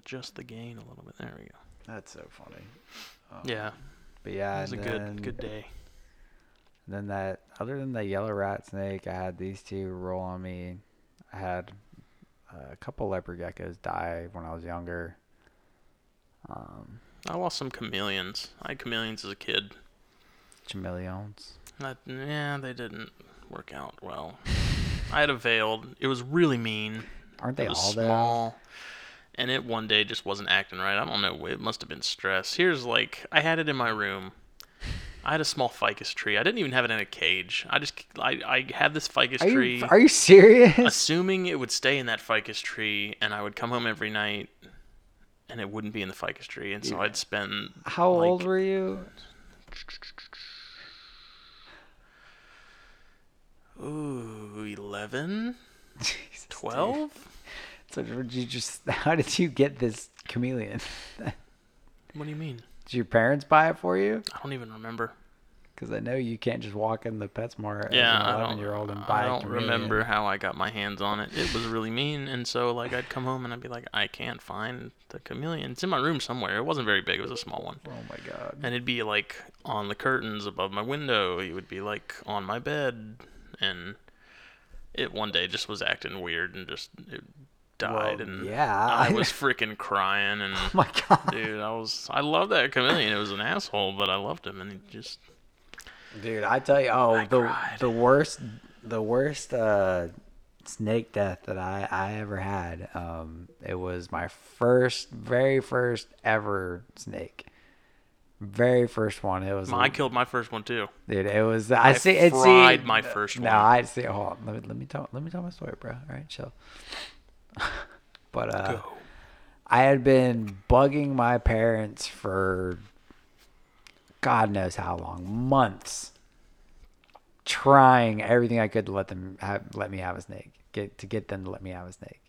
Adjust the gain a little bit. There we go. That's so funny. Oh. Yeah. But yeah, it was a then, good, good day. And then that, other than the yellow rat snake, I had these two roll on me. I had a couple leopard geckos die when I was younger. Um, I lost some chameleons. I had chameleons as a kid. Chameleons? Not, yeah, they didn't work out well. I had a veiled. It was really mean. Aren't they it was all small, there? And it one day just wasn't acting right. I don't know. It must have been stress. Here's like, I had it in my room. I had a small ficus tree. I didn't even have it in a cage. I just, I, I had this ficus are tree. You, are you serious? Assuming it would stay in that ficus tree, and I would come home every night, and it wouldn't be in the ficus tree, and so yeah. I'd spend. How like, old were you? Ooh, eleven? Jesus, twelve? So did you just? How did you get this chameleon? What do you mean? Did your parents buy it for you? I don't even remember. Because I know you can't just walk in the PetSmart yeah, as an eleven-year-old and buy it. I don't chameleon. remember how I got my hands on it. It was really mean, and so like I'd come home and I'd be like, I can't find the chameleon. It's in my room somewhere. It wasn't very big. It was a small one. Oh my God! And it'd be like on the curtains above my window. It would be like on my bed, and it one day just was acting weird and just. It, died well, and yeah I was freaking crying and oh my God, dude, I was I loved that chameleon. It was an asshole, but I loved him, and he just dude I tell you oh I the cried. the worst the worst uh snake death that I I ever had. Um it was my first very first ever snake. Very first one. It was. My, a, I killed my first one too. Dude, it was. I, I see. It fried see, my first no, one. No, I see. Hold on. Let me let me tell let me tell my story, bro. All right, chill. But uh Go. I had been bugging my parents for God knows how long, months, trying everything I could to let them have, let me have a snake, get to get them to let me have a snake,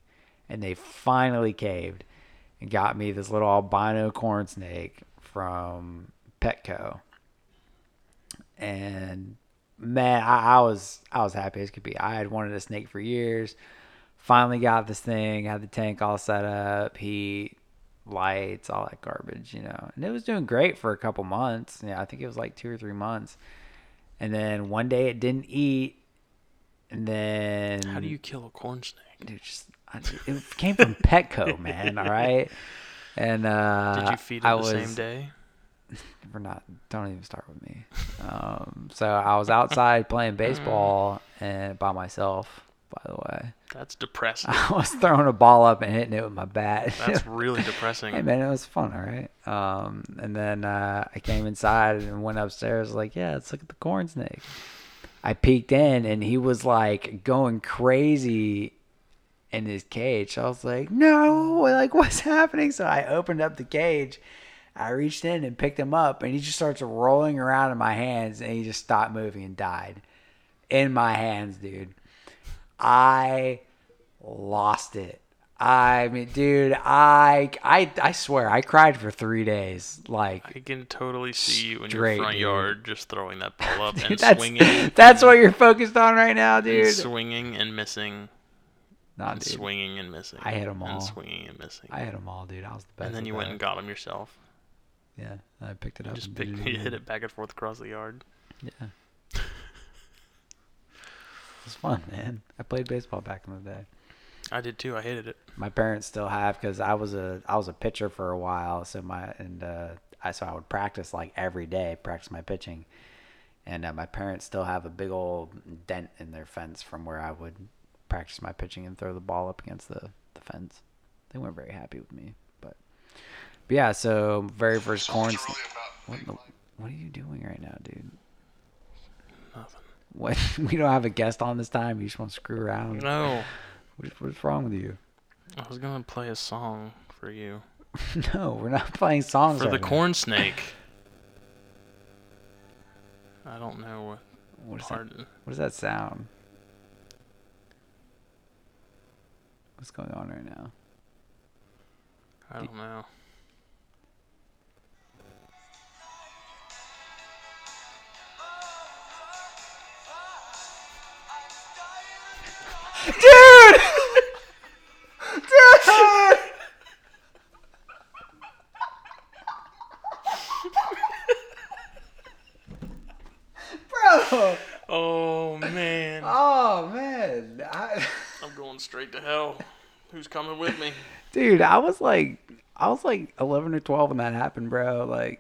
and they finally caved and got me this little albino corn snake from Petco. And man, I, I was I was happy as could be. I had wanted a snake for years. Finally got this thing, had the tank all set up, heat, lights, all that garbage, you know. And it was doing great for a couple months. Yeah, I think it was like two or three months. And then one day it didn't eat. And then... How do you kill a corn snake? Dude, just, I, it came from Petco, man, all right? And uh, did you feed it I the was, same day? We're not... Don't even start with me. Um, so I was outside playing baseball and by myself, by the way. That's depressing. I was throwing a ball up and hitting it with my bat. That's really depressing. Hey, man, it was fun, all right? Um, and then uh, I came inside and went upstairs like, yeah, let's look at the corn snake. I peeked in, and he was, like, going crazy in his cage. So I was like, no, like, what's happening? So I opened up the cage. I reached in and picked him up, and he just starts rolling around in my hands, and he just stopped moving and died in my hands, dude. I lost it. I mean, dude, I, I, I swear, I cried for three days. Like I can totally see you in your front dude. yard just throwing that ball up dude, and that's, swinging. That's and, what you're focused on right now, dude. And swinging and missing. Not nah, swinging and missing. I hit them all. And swinging and missing. I hit them all, dude. I was the best. And then you that. went and got them yourself. Yeah, I picked it up. You just picked, you hit it back and forth across the yard. Yeah. was fun, man. I played baseball back in the day. I did too. I hated it. My parents still have, because I was a I was a pitcher for a while. So my and uh, I so I would practice like every day, practice my pitching. And uh, my parents still have a big old dent in their fence from where I would practice my pitching and throw the ball up against the, the fence. They weren't very happy with me, but, but yeah. So very first corn. Really what, the, what are you doing right now, dude? Nothing. What? We don't have a guest on this time. You just want to screw around. No. What, what's wrong with you? I was gonna play a song for you. No, we're not playing songs for right the now. Corn snake. I don't know what. What, is that, what does that sound? What's going on right now? I don't know. Dude! Dude! Bro! Oh, man. Oh, man. I... I'm going straight to hell. Who's coming with me? Dude, I was like, I was like eleven or twelve when that happened, bro. Like,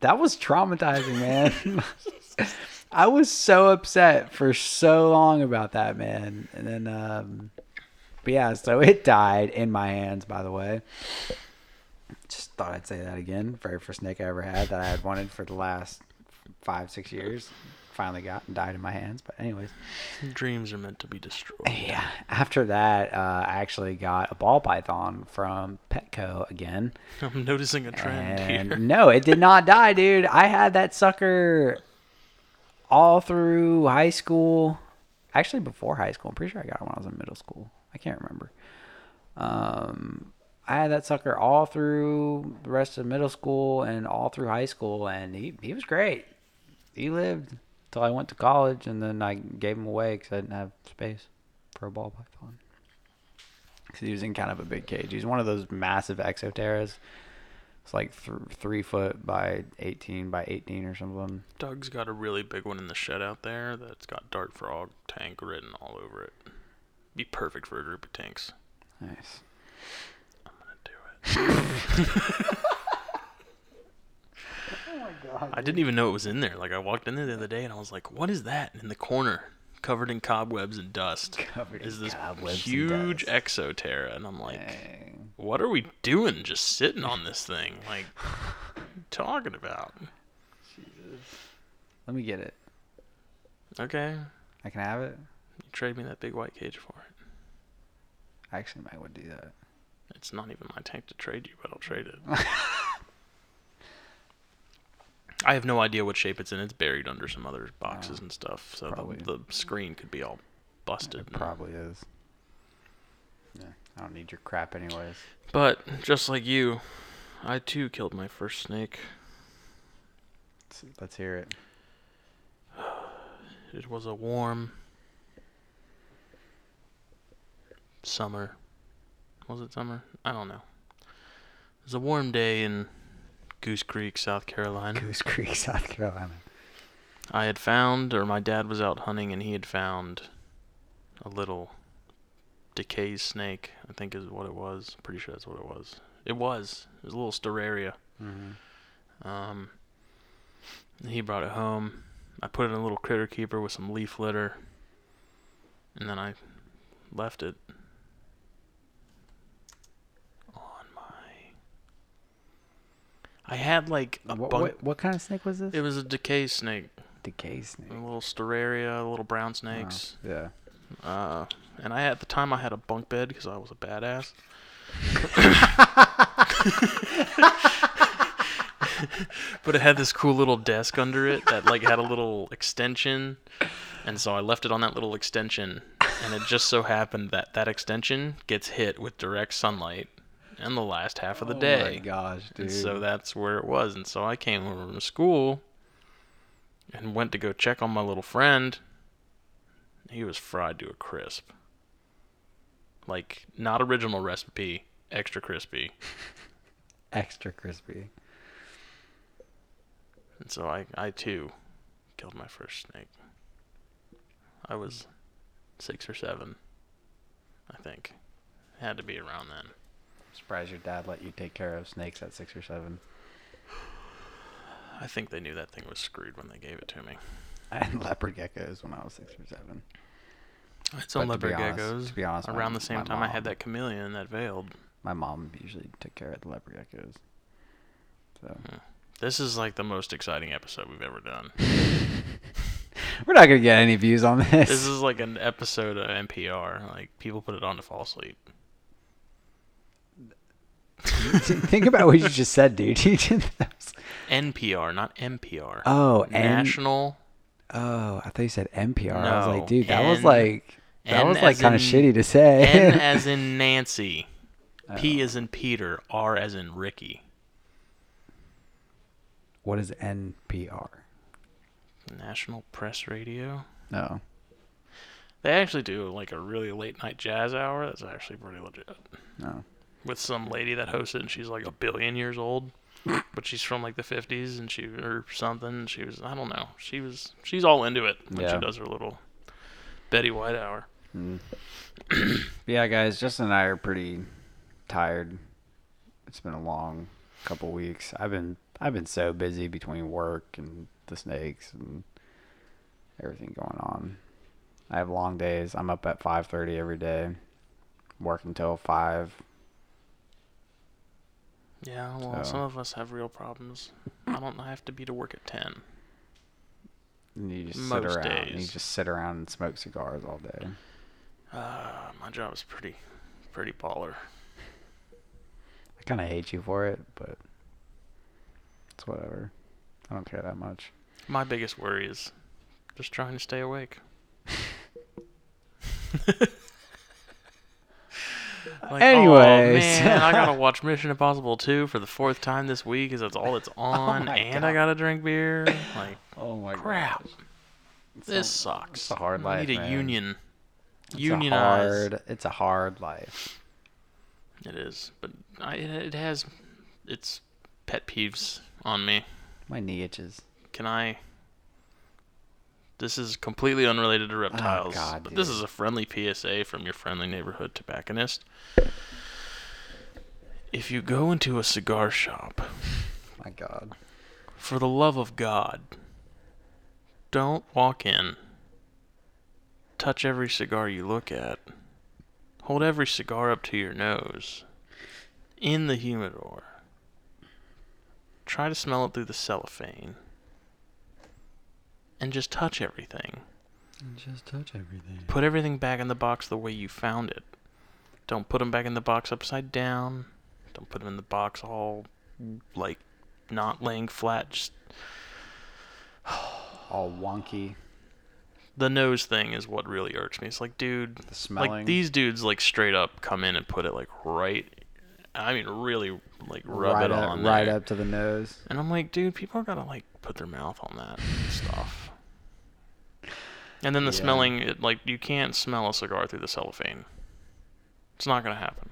that was traumatizing, man. I was so upset for so long about that, man. And then, um, but yeah, so it died in my hands, by the way. Just thought I'd say that again. Very first snake I ever had that I had wanted for the last five, six years. Finally got and died in my hands, but anyways, dreams are meant to be destroyed. Yeah, after that uh I actually got a ball python from Petco again. I'm noticing a trend and here. No, it did not die, dude. I had that sucker all through high school, actually before high school. I'm pretty sure I got it when I was in middle school. I can't remember. um I had that sucker all through the rest of middle school and all through high school, and he, he was great. He lived till I went to college, and then I gave him away because I didn't have space for a ball python. Because he was in kind of a big cage. He's one of those massive Exoterras. It's like th- three foot by eighteen by eighteen or something. Doug's got a really big one in the shed out there that's got dart frog tank written all over it. Be perfect for a group of tanks. Nice. I'm going to do it. God, I didn't even know it was in there. Like, I walked in there the other day, and I was like, what is that in the corner? Covered in cobwebs and dust. Covered is this cobwebs huge and dust. Exoterra. And I'm like, dang. What are we doing just sitting on this thing? Like, what are you talking about? Jesus. Let me get it. Okay. I can have it? You trade me that big white cage for it. I actually might want to do that. It's not even my tank to trade you, but I'll trade it. I have no idea what shape it's in. It's buried under some other boxes uh, and stuff, so the, the screen could be all busted. It probably is. Yeah, I don't need your crap anyways. But just like you, I too killed my first snake. Let's, let's hear it. It was a warm summer. Was it summer? I don't know. It was a warm day in Goose Creek, South Carolina. Goose Creek, South Carolina. I had found, or my dad was out hunting, and he had found a little decay snake, I think is what it was. I'm pretty sure that's what it was. It was. It was a little Storeria. Mm-hmm. Um, he brought it home. I put it in a little critter keeper with some leaf litter, and then I left it I had like a what, bunk. What, what kind of snake was this? It was a decay snake. Decay snake. A little Storeria, little brown snakes. Oh, yeah. Uh, and I at the time I had a bunk bed because I was a badass. But it had this cool little desk under it that like had a little extension, and so I left it on that little extension, and it just so happened that that extension gets hit with direct sunlight. And the last half of the oh day. Oh my gosh, dude. And so that's where it was. And so I came home from school and went to go check on my little friend. He was fried to a crisp. Like, not original recipe, extra crispy. Extra crispy. And so I, I too killed my first snake. I was six or seven, I think. Had to be around then. I'm surprised your dad let you take care of snakes at six or seven. I think they knew that thing was screwed when they gave it to me. I had leopard geckos when I was six or seven. It's on leopard honest, geckos. To be honest, around my, the same time mom, I had that chameleon that veiled. My mom usually took care of the leopard geckos. So yeah. This is like the most exciting episode we've ever done. We're not gonna get any views on this. This is like an episode of N P R. Like people put it on to fall asleep. Think about what you just said, dude. N P R, not M P R. Oh, National. N- oh, I thought you said M P R. No, I was like, dude, that N- was like that N was like kind of shitty to say. N as in Nancy, oh. P as in Peter, R as in Ricky. What is N P R? National Press Radio. No. Oh. They actually do like a really late night jazz hour. That's actually pretty legit. No. Oh. With some lady that hosts it, and she's like a billion years old, but she's from like the fifties, and she or something. She was, I don't know. She was, she's all into it when yeah. she does her little Betty White hour. Mm. Yeah, guys, Justin and I are pretty tired. It's been a long couple weeks. I've been, I've been so busy between work and the snakes and everything going on. I have long days. I'm up at five thirty every day, work until five. Yeah, well, so. Some of us have real problems. I don't I have to be to work at ten. And you just Most sit around. Days. And you just sit around and smoke cigars all day. Uh, my job is pretty, pretty baller. I kind of hate you for it, but it's whatever. I don't care that much. My biggest worry is just trying to stay awake. Like, anyways, oh, man, I gotta watch Mission Impossible two for the fourth time this week because that's all it's on, oh and God. I gotta drink beer. Like, oh my crap, gosh. This a, sucks. It's a hard life. I need a man. union. It's Unionize. A hard, it's a hard life. It is, but I, it has its pet peeves on me. My knee itches. Can I? This is completely unrelated to reptiles, oh, God, but dude. This is a friendly P S A from your friendly neighborhood tobacconist. If you go into a cigar shop, my God, for the love of God, don't walk in, touch every cigar you look at, hold every cigar up to your nose, in the humidor, try to smell it through the cellophane. And just touch everything. And just touch everything. Put everything back in the box the way you found it. Don't put them back in the box upside down. Don't put them in the box all, like, not laying flat. Just all wonky. The nose thing is what really irks me. It's like, dude, the smelling. Like these dudes, like, straight up come in and put it, like, right. I mean, really, like, rub right it up, on right there. Right up to the nose. And I'm like, dude, people are gonna, like, put their mouth on that stuff. And then the yeah. smelling, it, like, you can't smell a cigar through the cellophane. It's not going to happen.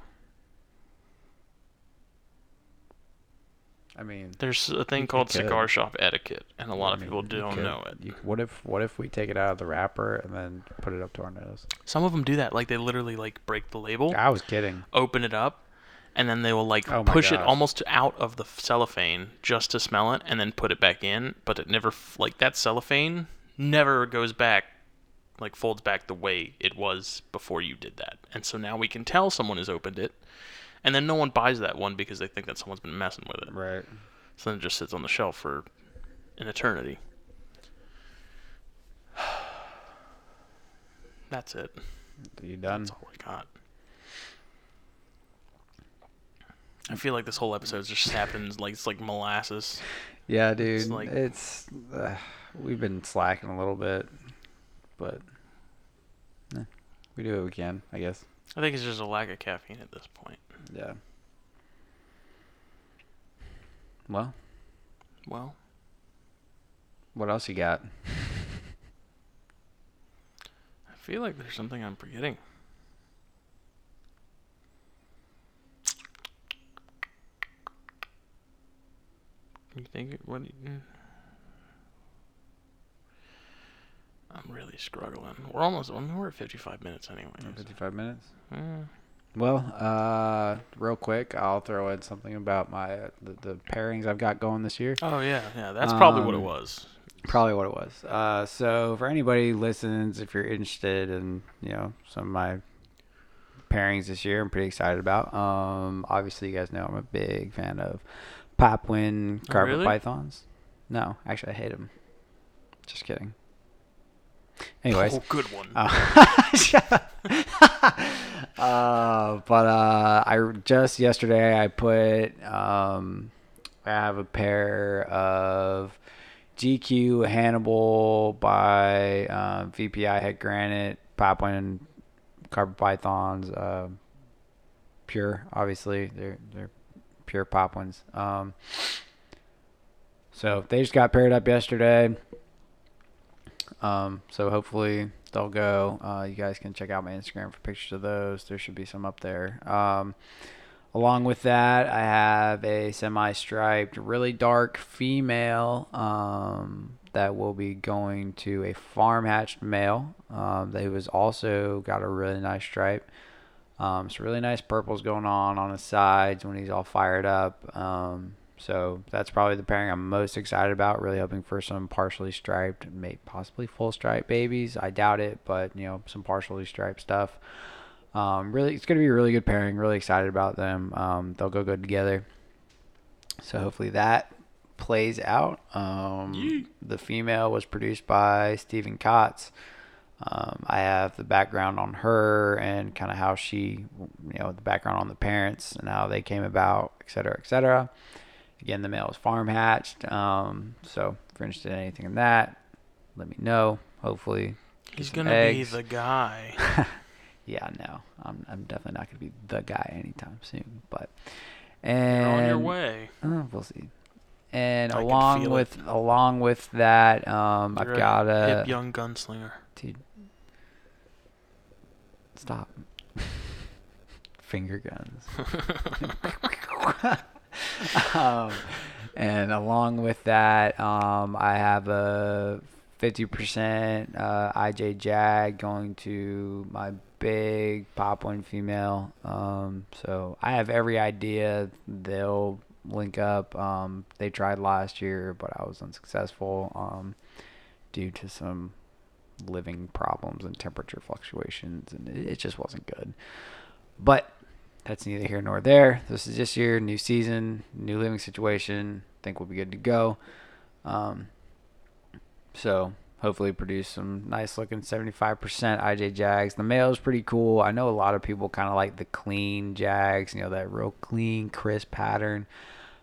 I mean... There's a thing called cigar could. shop etiquette, and a lot I of mean, people don't could. know it. You, what if what if we take it out of the wrapper and then put it up to our nose? Some of them do that. Like, they literally, like, break the label. I was kidding. Open it up, and then they will, like, oh push it almost out of the cellophane just to smell it, and then put it back in. But it never... Like, that cellophane... never goes back, like folds back the way it was before you did that. And so now we can tell someone has opened it, and then no one buys that one because they think that someone's been messing with it. Right. So then it just sits on the shelf for an eternity. That's it. Are you done? That's all I got. I feel like this whole episode just happens like it's like molasses. Yeah, dude. It's... Like, it's uh... We've been slacking a little bit, but eh, we do what we can, I guess. I think it's just a lack of caffeine at this point. Yeah. Well. Well. What else you got? I feel like there's something I'm forgetting. You think it... What do you... I'm I'm really struggling. We're almost, I mean, we're at fifty-five minutes anyway. fifty-five minutes? Mm. Well, uh, real quick, I'll throw in something about my uh, the, the pairings I've got going this year. Oh, yeah. Yeah, that's probably um, what it was. Probably what it was. Uh, so for anybody who listens, if you're interested in, you know, some of my pairings this year, I'm pretty excited about. Um, obviously, you guys know I'm a big fan of Poplin Carbon oh, really? Pythons. No, actually, I hate them. Just kidding. Anyways. Oh, good one. Uh, shut up. uh, but uh, I just yesterday I put um, I have a pair of G Q Hannibal by uh, V P I Head Granite Poplin Carbon Pythons uh, pure, obviously they're they're pure Poplins. Um, so they just got paired up yesterday. Um, so hopefully they'll go. Uh, you guys can check out my Instagram for pictures of those. There should be some up there. Um, along with that, I have a semi-striped, really dark female um, that will be going to a farm-hatched male. Um, that has also got a really nice stripe. Um, so really nice purples going on on his sides when he's all fired up. Um, So that's probably the pairing I'm most excited about. Really hoping for some partially striped, maybe possibly full striped babies. I doubt it, but you know, some partially striped stuff. Um, really, it's going to be a really good pairing. Really excited about them. Um, they'll go good together. So hopefully that plays out. Um, the female was produced by Stephen Kotz. Um, I have the background on her and kind of how she, you know, the background on the parents and how they came about, et cetera, et cetera. Again, the male is farm hatched. Um, so if you're interested in anything in that, let me know. Hopefully, he's gonna eggs. be the guy. Yeah, no, I'm I'm definitely not gonna be the guy anytime soon. But and you're on your way. Oh, we'll see. And I along with it. along with that, um, I've got a, a hip young gunslinger. Dude, stop. Finger guns. um, and along with that, um, I have a fifty percent uh, I J Jag going to my big Poplin female. Um, so I have every idea they'll link up. Um, they tried last year, but I was unsuccessful um, due to some living problems and temperature fluctuations, and it, it just wasn't good. But that's neither here nor there. This is this year, new season, new living situation. I think we'll be good to go. Um, so hopefully produce some nice looking seventy-five percent I J Jags. The male is pretty cool. I know a lot of people kind of like the clean Jags, you know, that real clean, crisp pattern.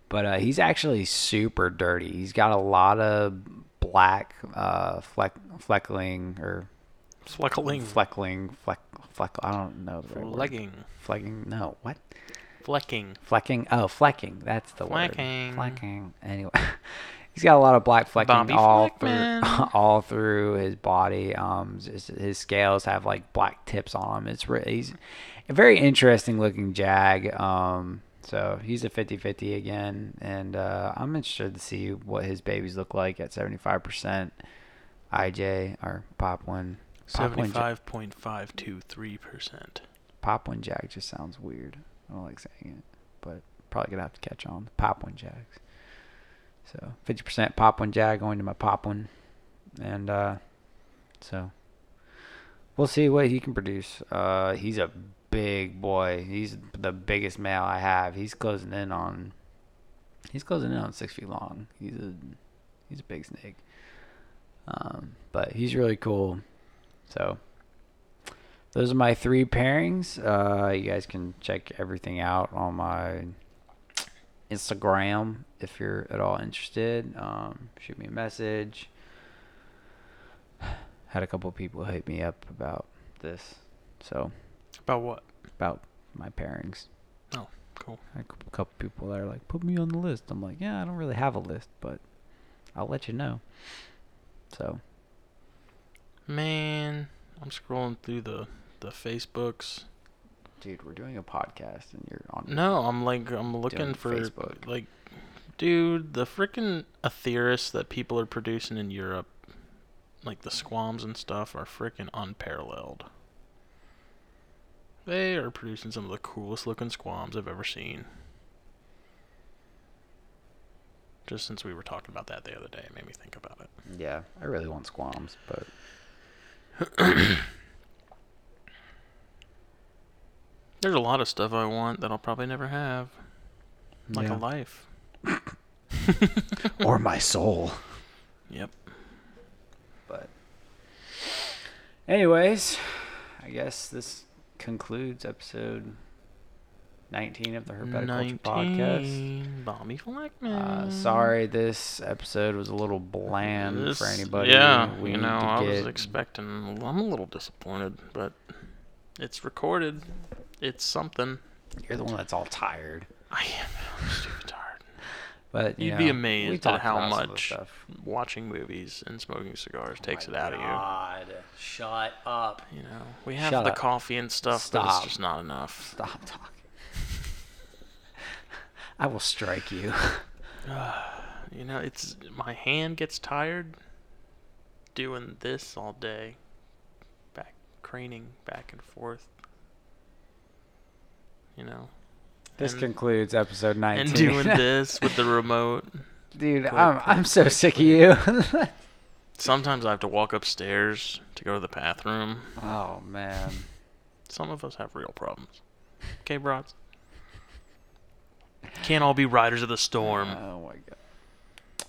But uh, he's actually super dirty. He's got a lot of black uh, fleck, fleckling or... Fleckling. Fleckling. Fleck. Fleck. I don't know. The Flecking. Word. Flecking. No. What? Flecking. Flecking. Oh, flecking. That's the flecking. word. Flecking. Anyway, he's got a lot of black flecking Bobby all Fleckman. through, all through his body. Um, his, his scales have like black tips on them. It's re- he's a very interesting looking jag. Um, so he's a fifty-fifty again, and uh, I'm interested to see what his babies look like at seventy-five percent I J or Poplin. seventy-five point five two three percent. Poplin Jag just sounds weird. I don't like saying it, but probably going to have to catch on. Poplin Jags. So fifty percent Poplin Jag going to my Poplin. And uh, so we'll see what he can produce. Uh, he's a big boy. He's the biggest male I have. He's closing in on, he's closing in on six feet long. He's a, he's a big snake. Um, but he's really cool. So those are my three pairings. Uh, you guys can check everything out on my Instagram if you're at all interested. Um, shoot me a message. Had a couple people hit me up about this. So about what? About my pairings. Oh, cool. A couple people that are like, put me on the list. I'm like, yeah, I don't really have a list, but I'll let you know. So. Man, I'm scrolling through the, the Facebooks. Dude, we're doing a podcast and you're on. No, I'm like, I'm looking for Facebook. Like, dude, the freaking Aetherius that people are producing in Europe like the squams and stuff, are freaking unparalleled. They are producing some of the coolest looking squams I've ever seen. Just since we were talking about that the other day, it made me think about it. Yeah, I really want squams, but... There's a lot of stuff I want that I'll probably never have. Like yeah. a life. Or my soul. Yep. But... Anyways, I guess this concludes episode... nineteen of the Herpetoculture Podcast. Bobby Fleckman. Uh, sorry, this episode was a little bland this, for anybody. Yeah, we you know, I get... was expecting... I'm a little disappointed, but it's recorded. It's something. You're the one that's all tired. I am. I'm super tired. But, you You'd know, be amazed at how much watching movies and smoking cigars oh takes it out God. of you. God, shut up. You know, we have shut the up. coffee and stuff, Stop. but it's just not enough. Stop talking. I will strike you. Uh, you know, it's my hand gets tired doing this all day. Back craning back and forth. You know. This and, concludes episode nineteen. And doing this with the remote. Dude, click, I'm click, I'm so click, sick click. of you. Sometimes I have to walk upstairs to go to the bathroom. Oh man. Some of us have real problems. Okay, Brods? Can't all be riders of the storm. Oh, my God.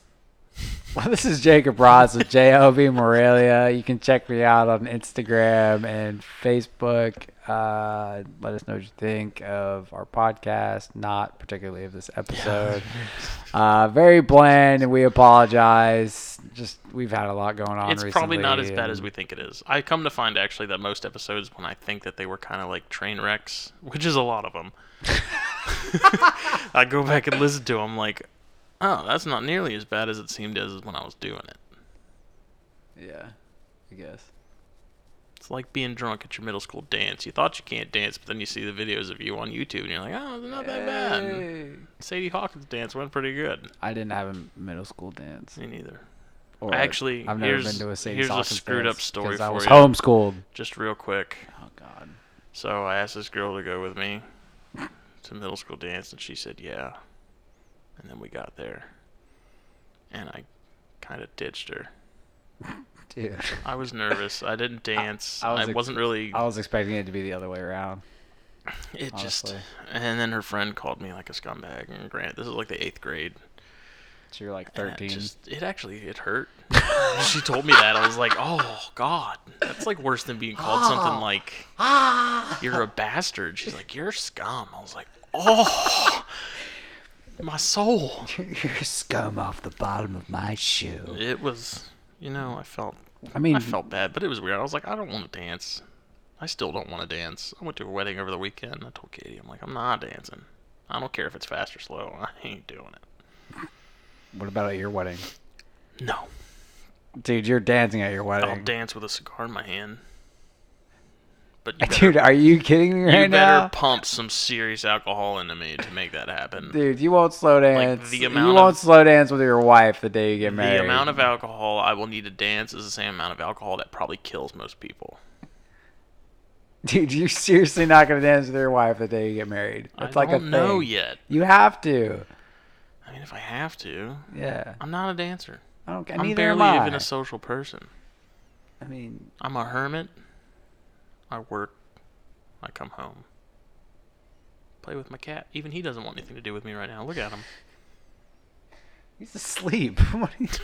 Well, this is Jacob Ross with J L B Morelia. You can check me out on Instagram and Facebook. Uh, let us know what you think of our podcast, not particularly of this episode. Uh, very bland, and we apologize. Just we've had a lot going on it's recently. It's probably not as bad as we think it is. I come to find, actually, that most episodes when I think that they were kind of like train wrecks, which is a lot of them. I go back and listen to them like, oh, that's not nearly as bad as it seemed as when I was doing it. Yeah, I guess. It's like being drunk at your middle school dance. You thought you can't dance, but then you see the videos of you on YouTube, and you're like, oh, it's not hey. that bad. And Sadie Hawkins' dance went pretty good. I didn't have a middle school dance. Me neither. Or Actually, I've never been to a Sadie Hawkins dance. Here's a screwed-up story for you. I was homeschooled. Just real quick. Oh, God. So I asked this girl to go with me. To middle school dance, and she said yeah, and then we got there and I kind of ditched her. Dude, I was nervous. I didn't dance. I, I, was I wasn't ex- really I was expecting it to be the other way around. It honestly. just and then her friend called me like a scumbag, and granted this is like the eighth grade, so you're like thirteen. It, just, it actually it hurt. She told me that. I was like, oh God, that's like worse than being called oh. something like you're a bastard. She's like, you're scum. I was like, oh, my soul. You're scum off the bottom of my shoe. It was, you know, I felt, I mean, I felt bad, but it was weird. I was like, I don't want to dance. I still don't want to dance. I went to a wedding over the weekend. I told Katie, I'm like, I'm not dancing. I don't care if it's fast or slow. I ain't doing it. What about at your wedding? No. Dude, you're dancing at your wedding. I'll dance with a cigar in my hand. But you better, Dude, are you kidding me right now? You better pump some serious alcohol into me to make that happen. Dude, you won't slow dance. Like the amount you won't of, slow dance with your wife the day you get married. The amount of alcohol I will need to dance is the same amount of alcohol that probably kills most people. Dude, you're seriously not going to dance with your wife the day you get married. That's I like don't a know thing. yet. You have to. I mean, if I have to. Yeah. I'm not a dancer. I don't, I'm barely I. even a social person. I mean, I'm a hermit. I work. I come home. Play with my cat. Even he doesn't want anything to do with me right now. Look at him. He's asleep. What are you doing?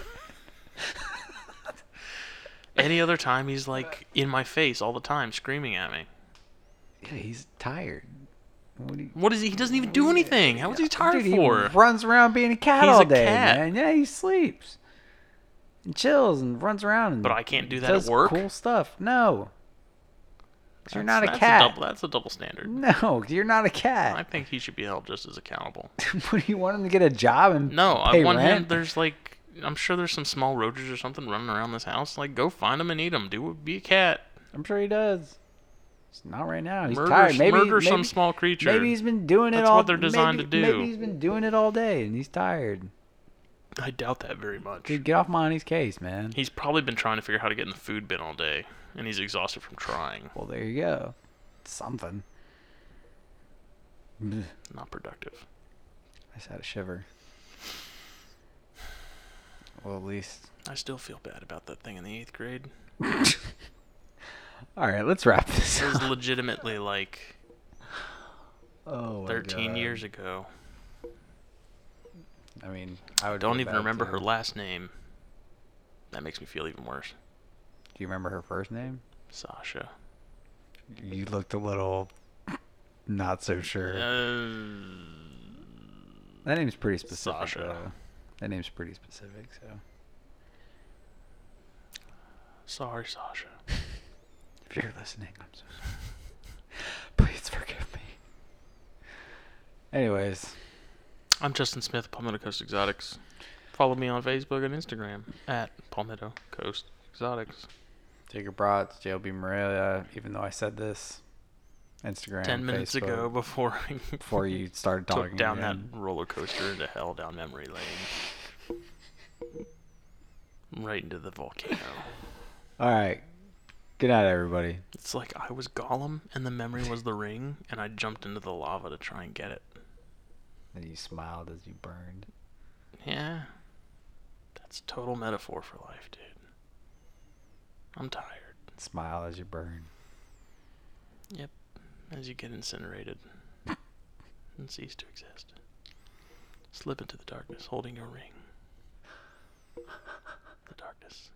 Any other time, he's like in my face all the time, screaming at me. Yeah, he's tired. What, you, what is he? He doesn't even do anything. How is he tired Dude, for? He runs around being a cat he's all day, a cat. man. Yeah, he sleeps. And chills and runs around. And but I can't do that at work. Cool stuff. No, you're not a that's cat. A double, that's a double standard. No, you're not a cat. I think he should be held just as accountable. What, do you want him to get a job and no? Pay I want rent? him. There's like, I'm sure there's some small roaches or something running around this house. Like, go find him and eat him. Do be a cat. I'm sure he does. It's not right now. He's murder, tired. Maybe murder maybe, some small creature. Maybe he's been doing that's it all. That's what they're designed maybe, to do. Maybe he's been doing it all day and he's tired. I doubt that very much. Dude, get off Monty's case, man. He's probably been trying to figure out how to get in the food bin all day, and he's exhausted from trying. Well, there you go. Something. Not productive. I just had a shiver. Well, at least... I still feel bad about that thing in the eighth grade. All right, let's wrap this up. It was legitimately like... Oh, thirteen God. Years ago. I mean, I would don't even remember too. Her last name. That makes me feel even worse. Do you remember her first name? Sasha. You looked a little not so sure. Uh, that name's pretty specific. Sasha. Though. That name's pretty specific. So. Sorry, Sasha. If you're listening, I'm so sorry. Please forgive me. Anyways, I'm Justin Smith, Palmetto Coast Exotics. Follow me on Facebook and Instagram at Palmetto Coast Exotics. Jacob Bratz, J L B Morelia, even though I said this, Instagram, Ten minutes Facebook, ago before before you started talking. Took down again. That roller coaster into hell down memory lane. Right into the volcano. All right. Good night, everybody. It's like I was Gollum and the memory was the ring, and I jumped into the lava to try and get it. And you smiled as you burned. Yeah. That's a total metaphor for life, dude. I'm tired. Smile as you burn. Yep. As you get incinerated and cease to exist. Slip into the darkness holding your ring. The darkness.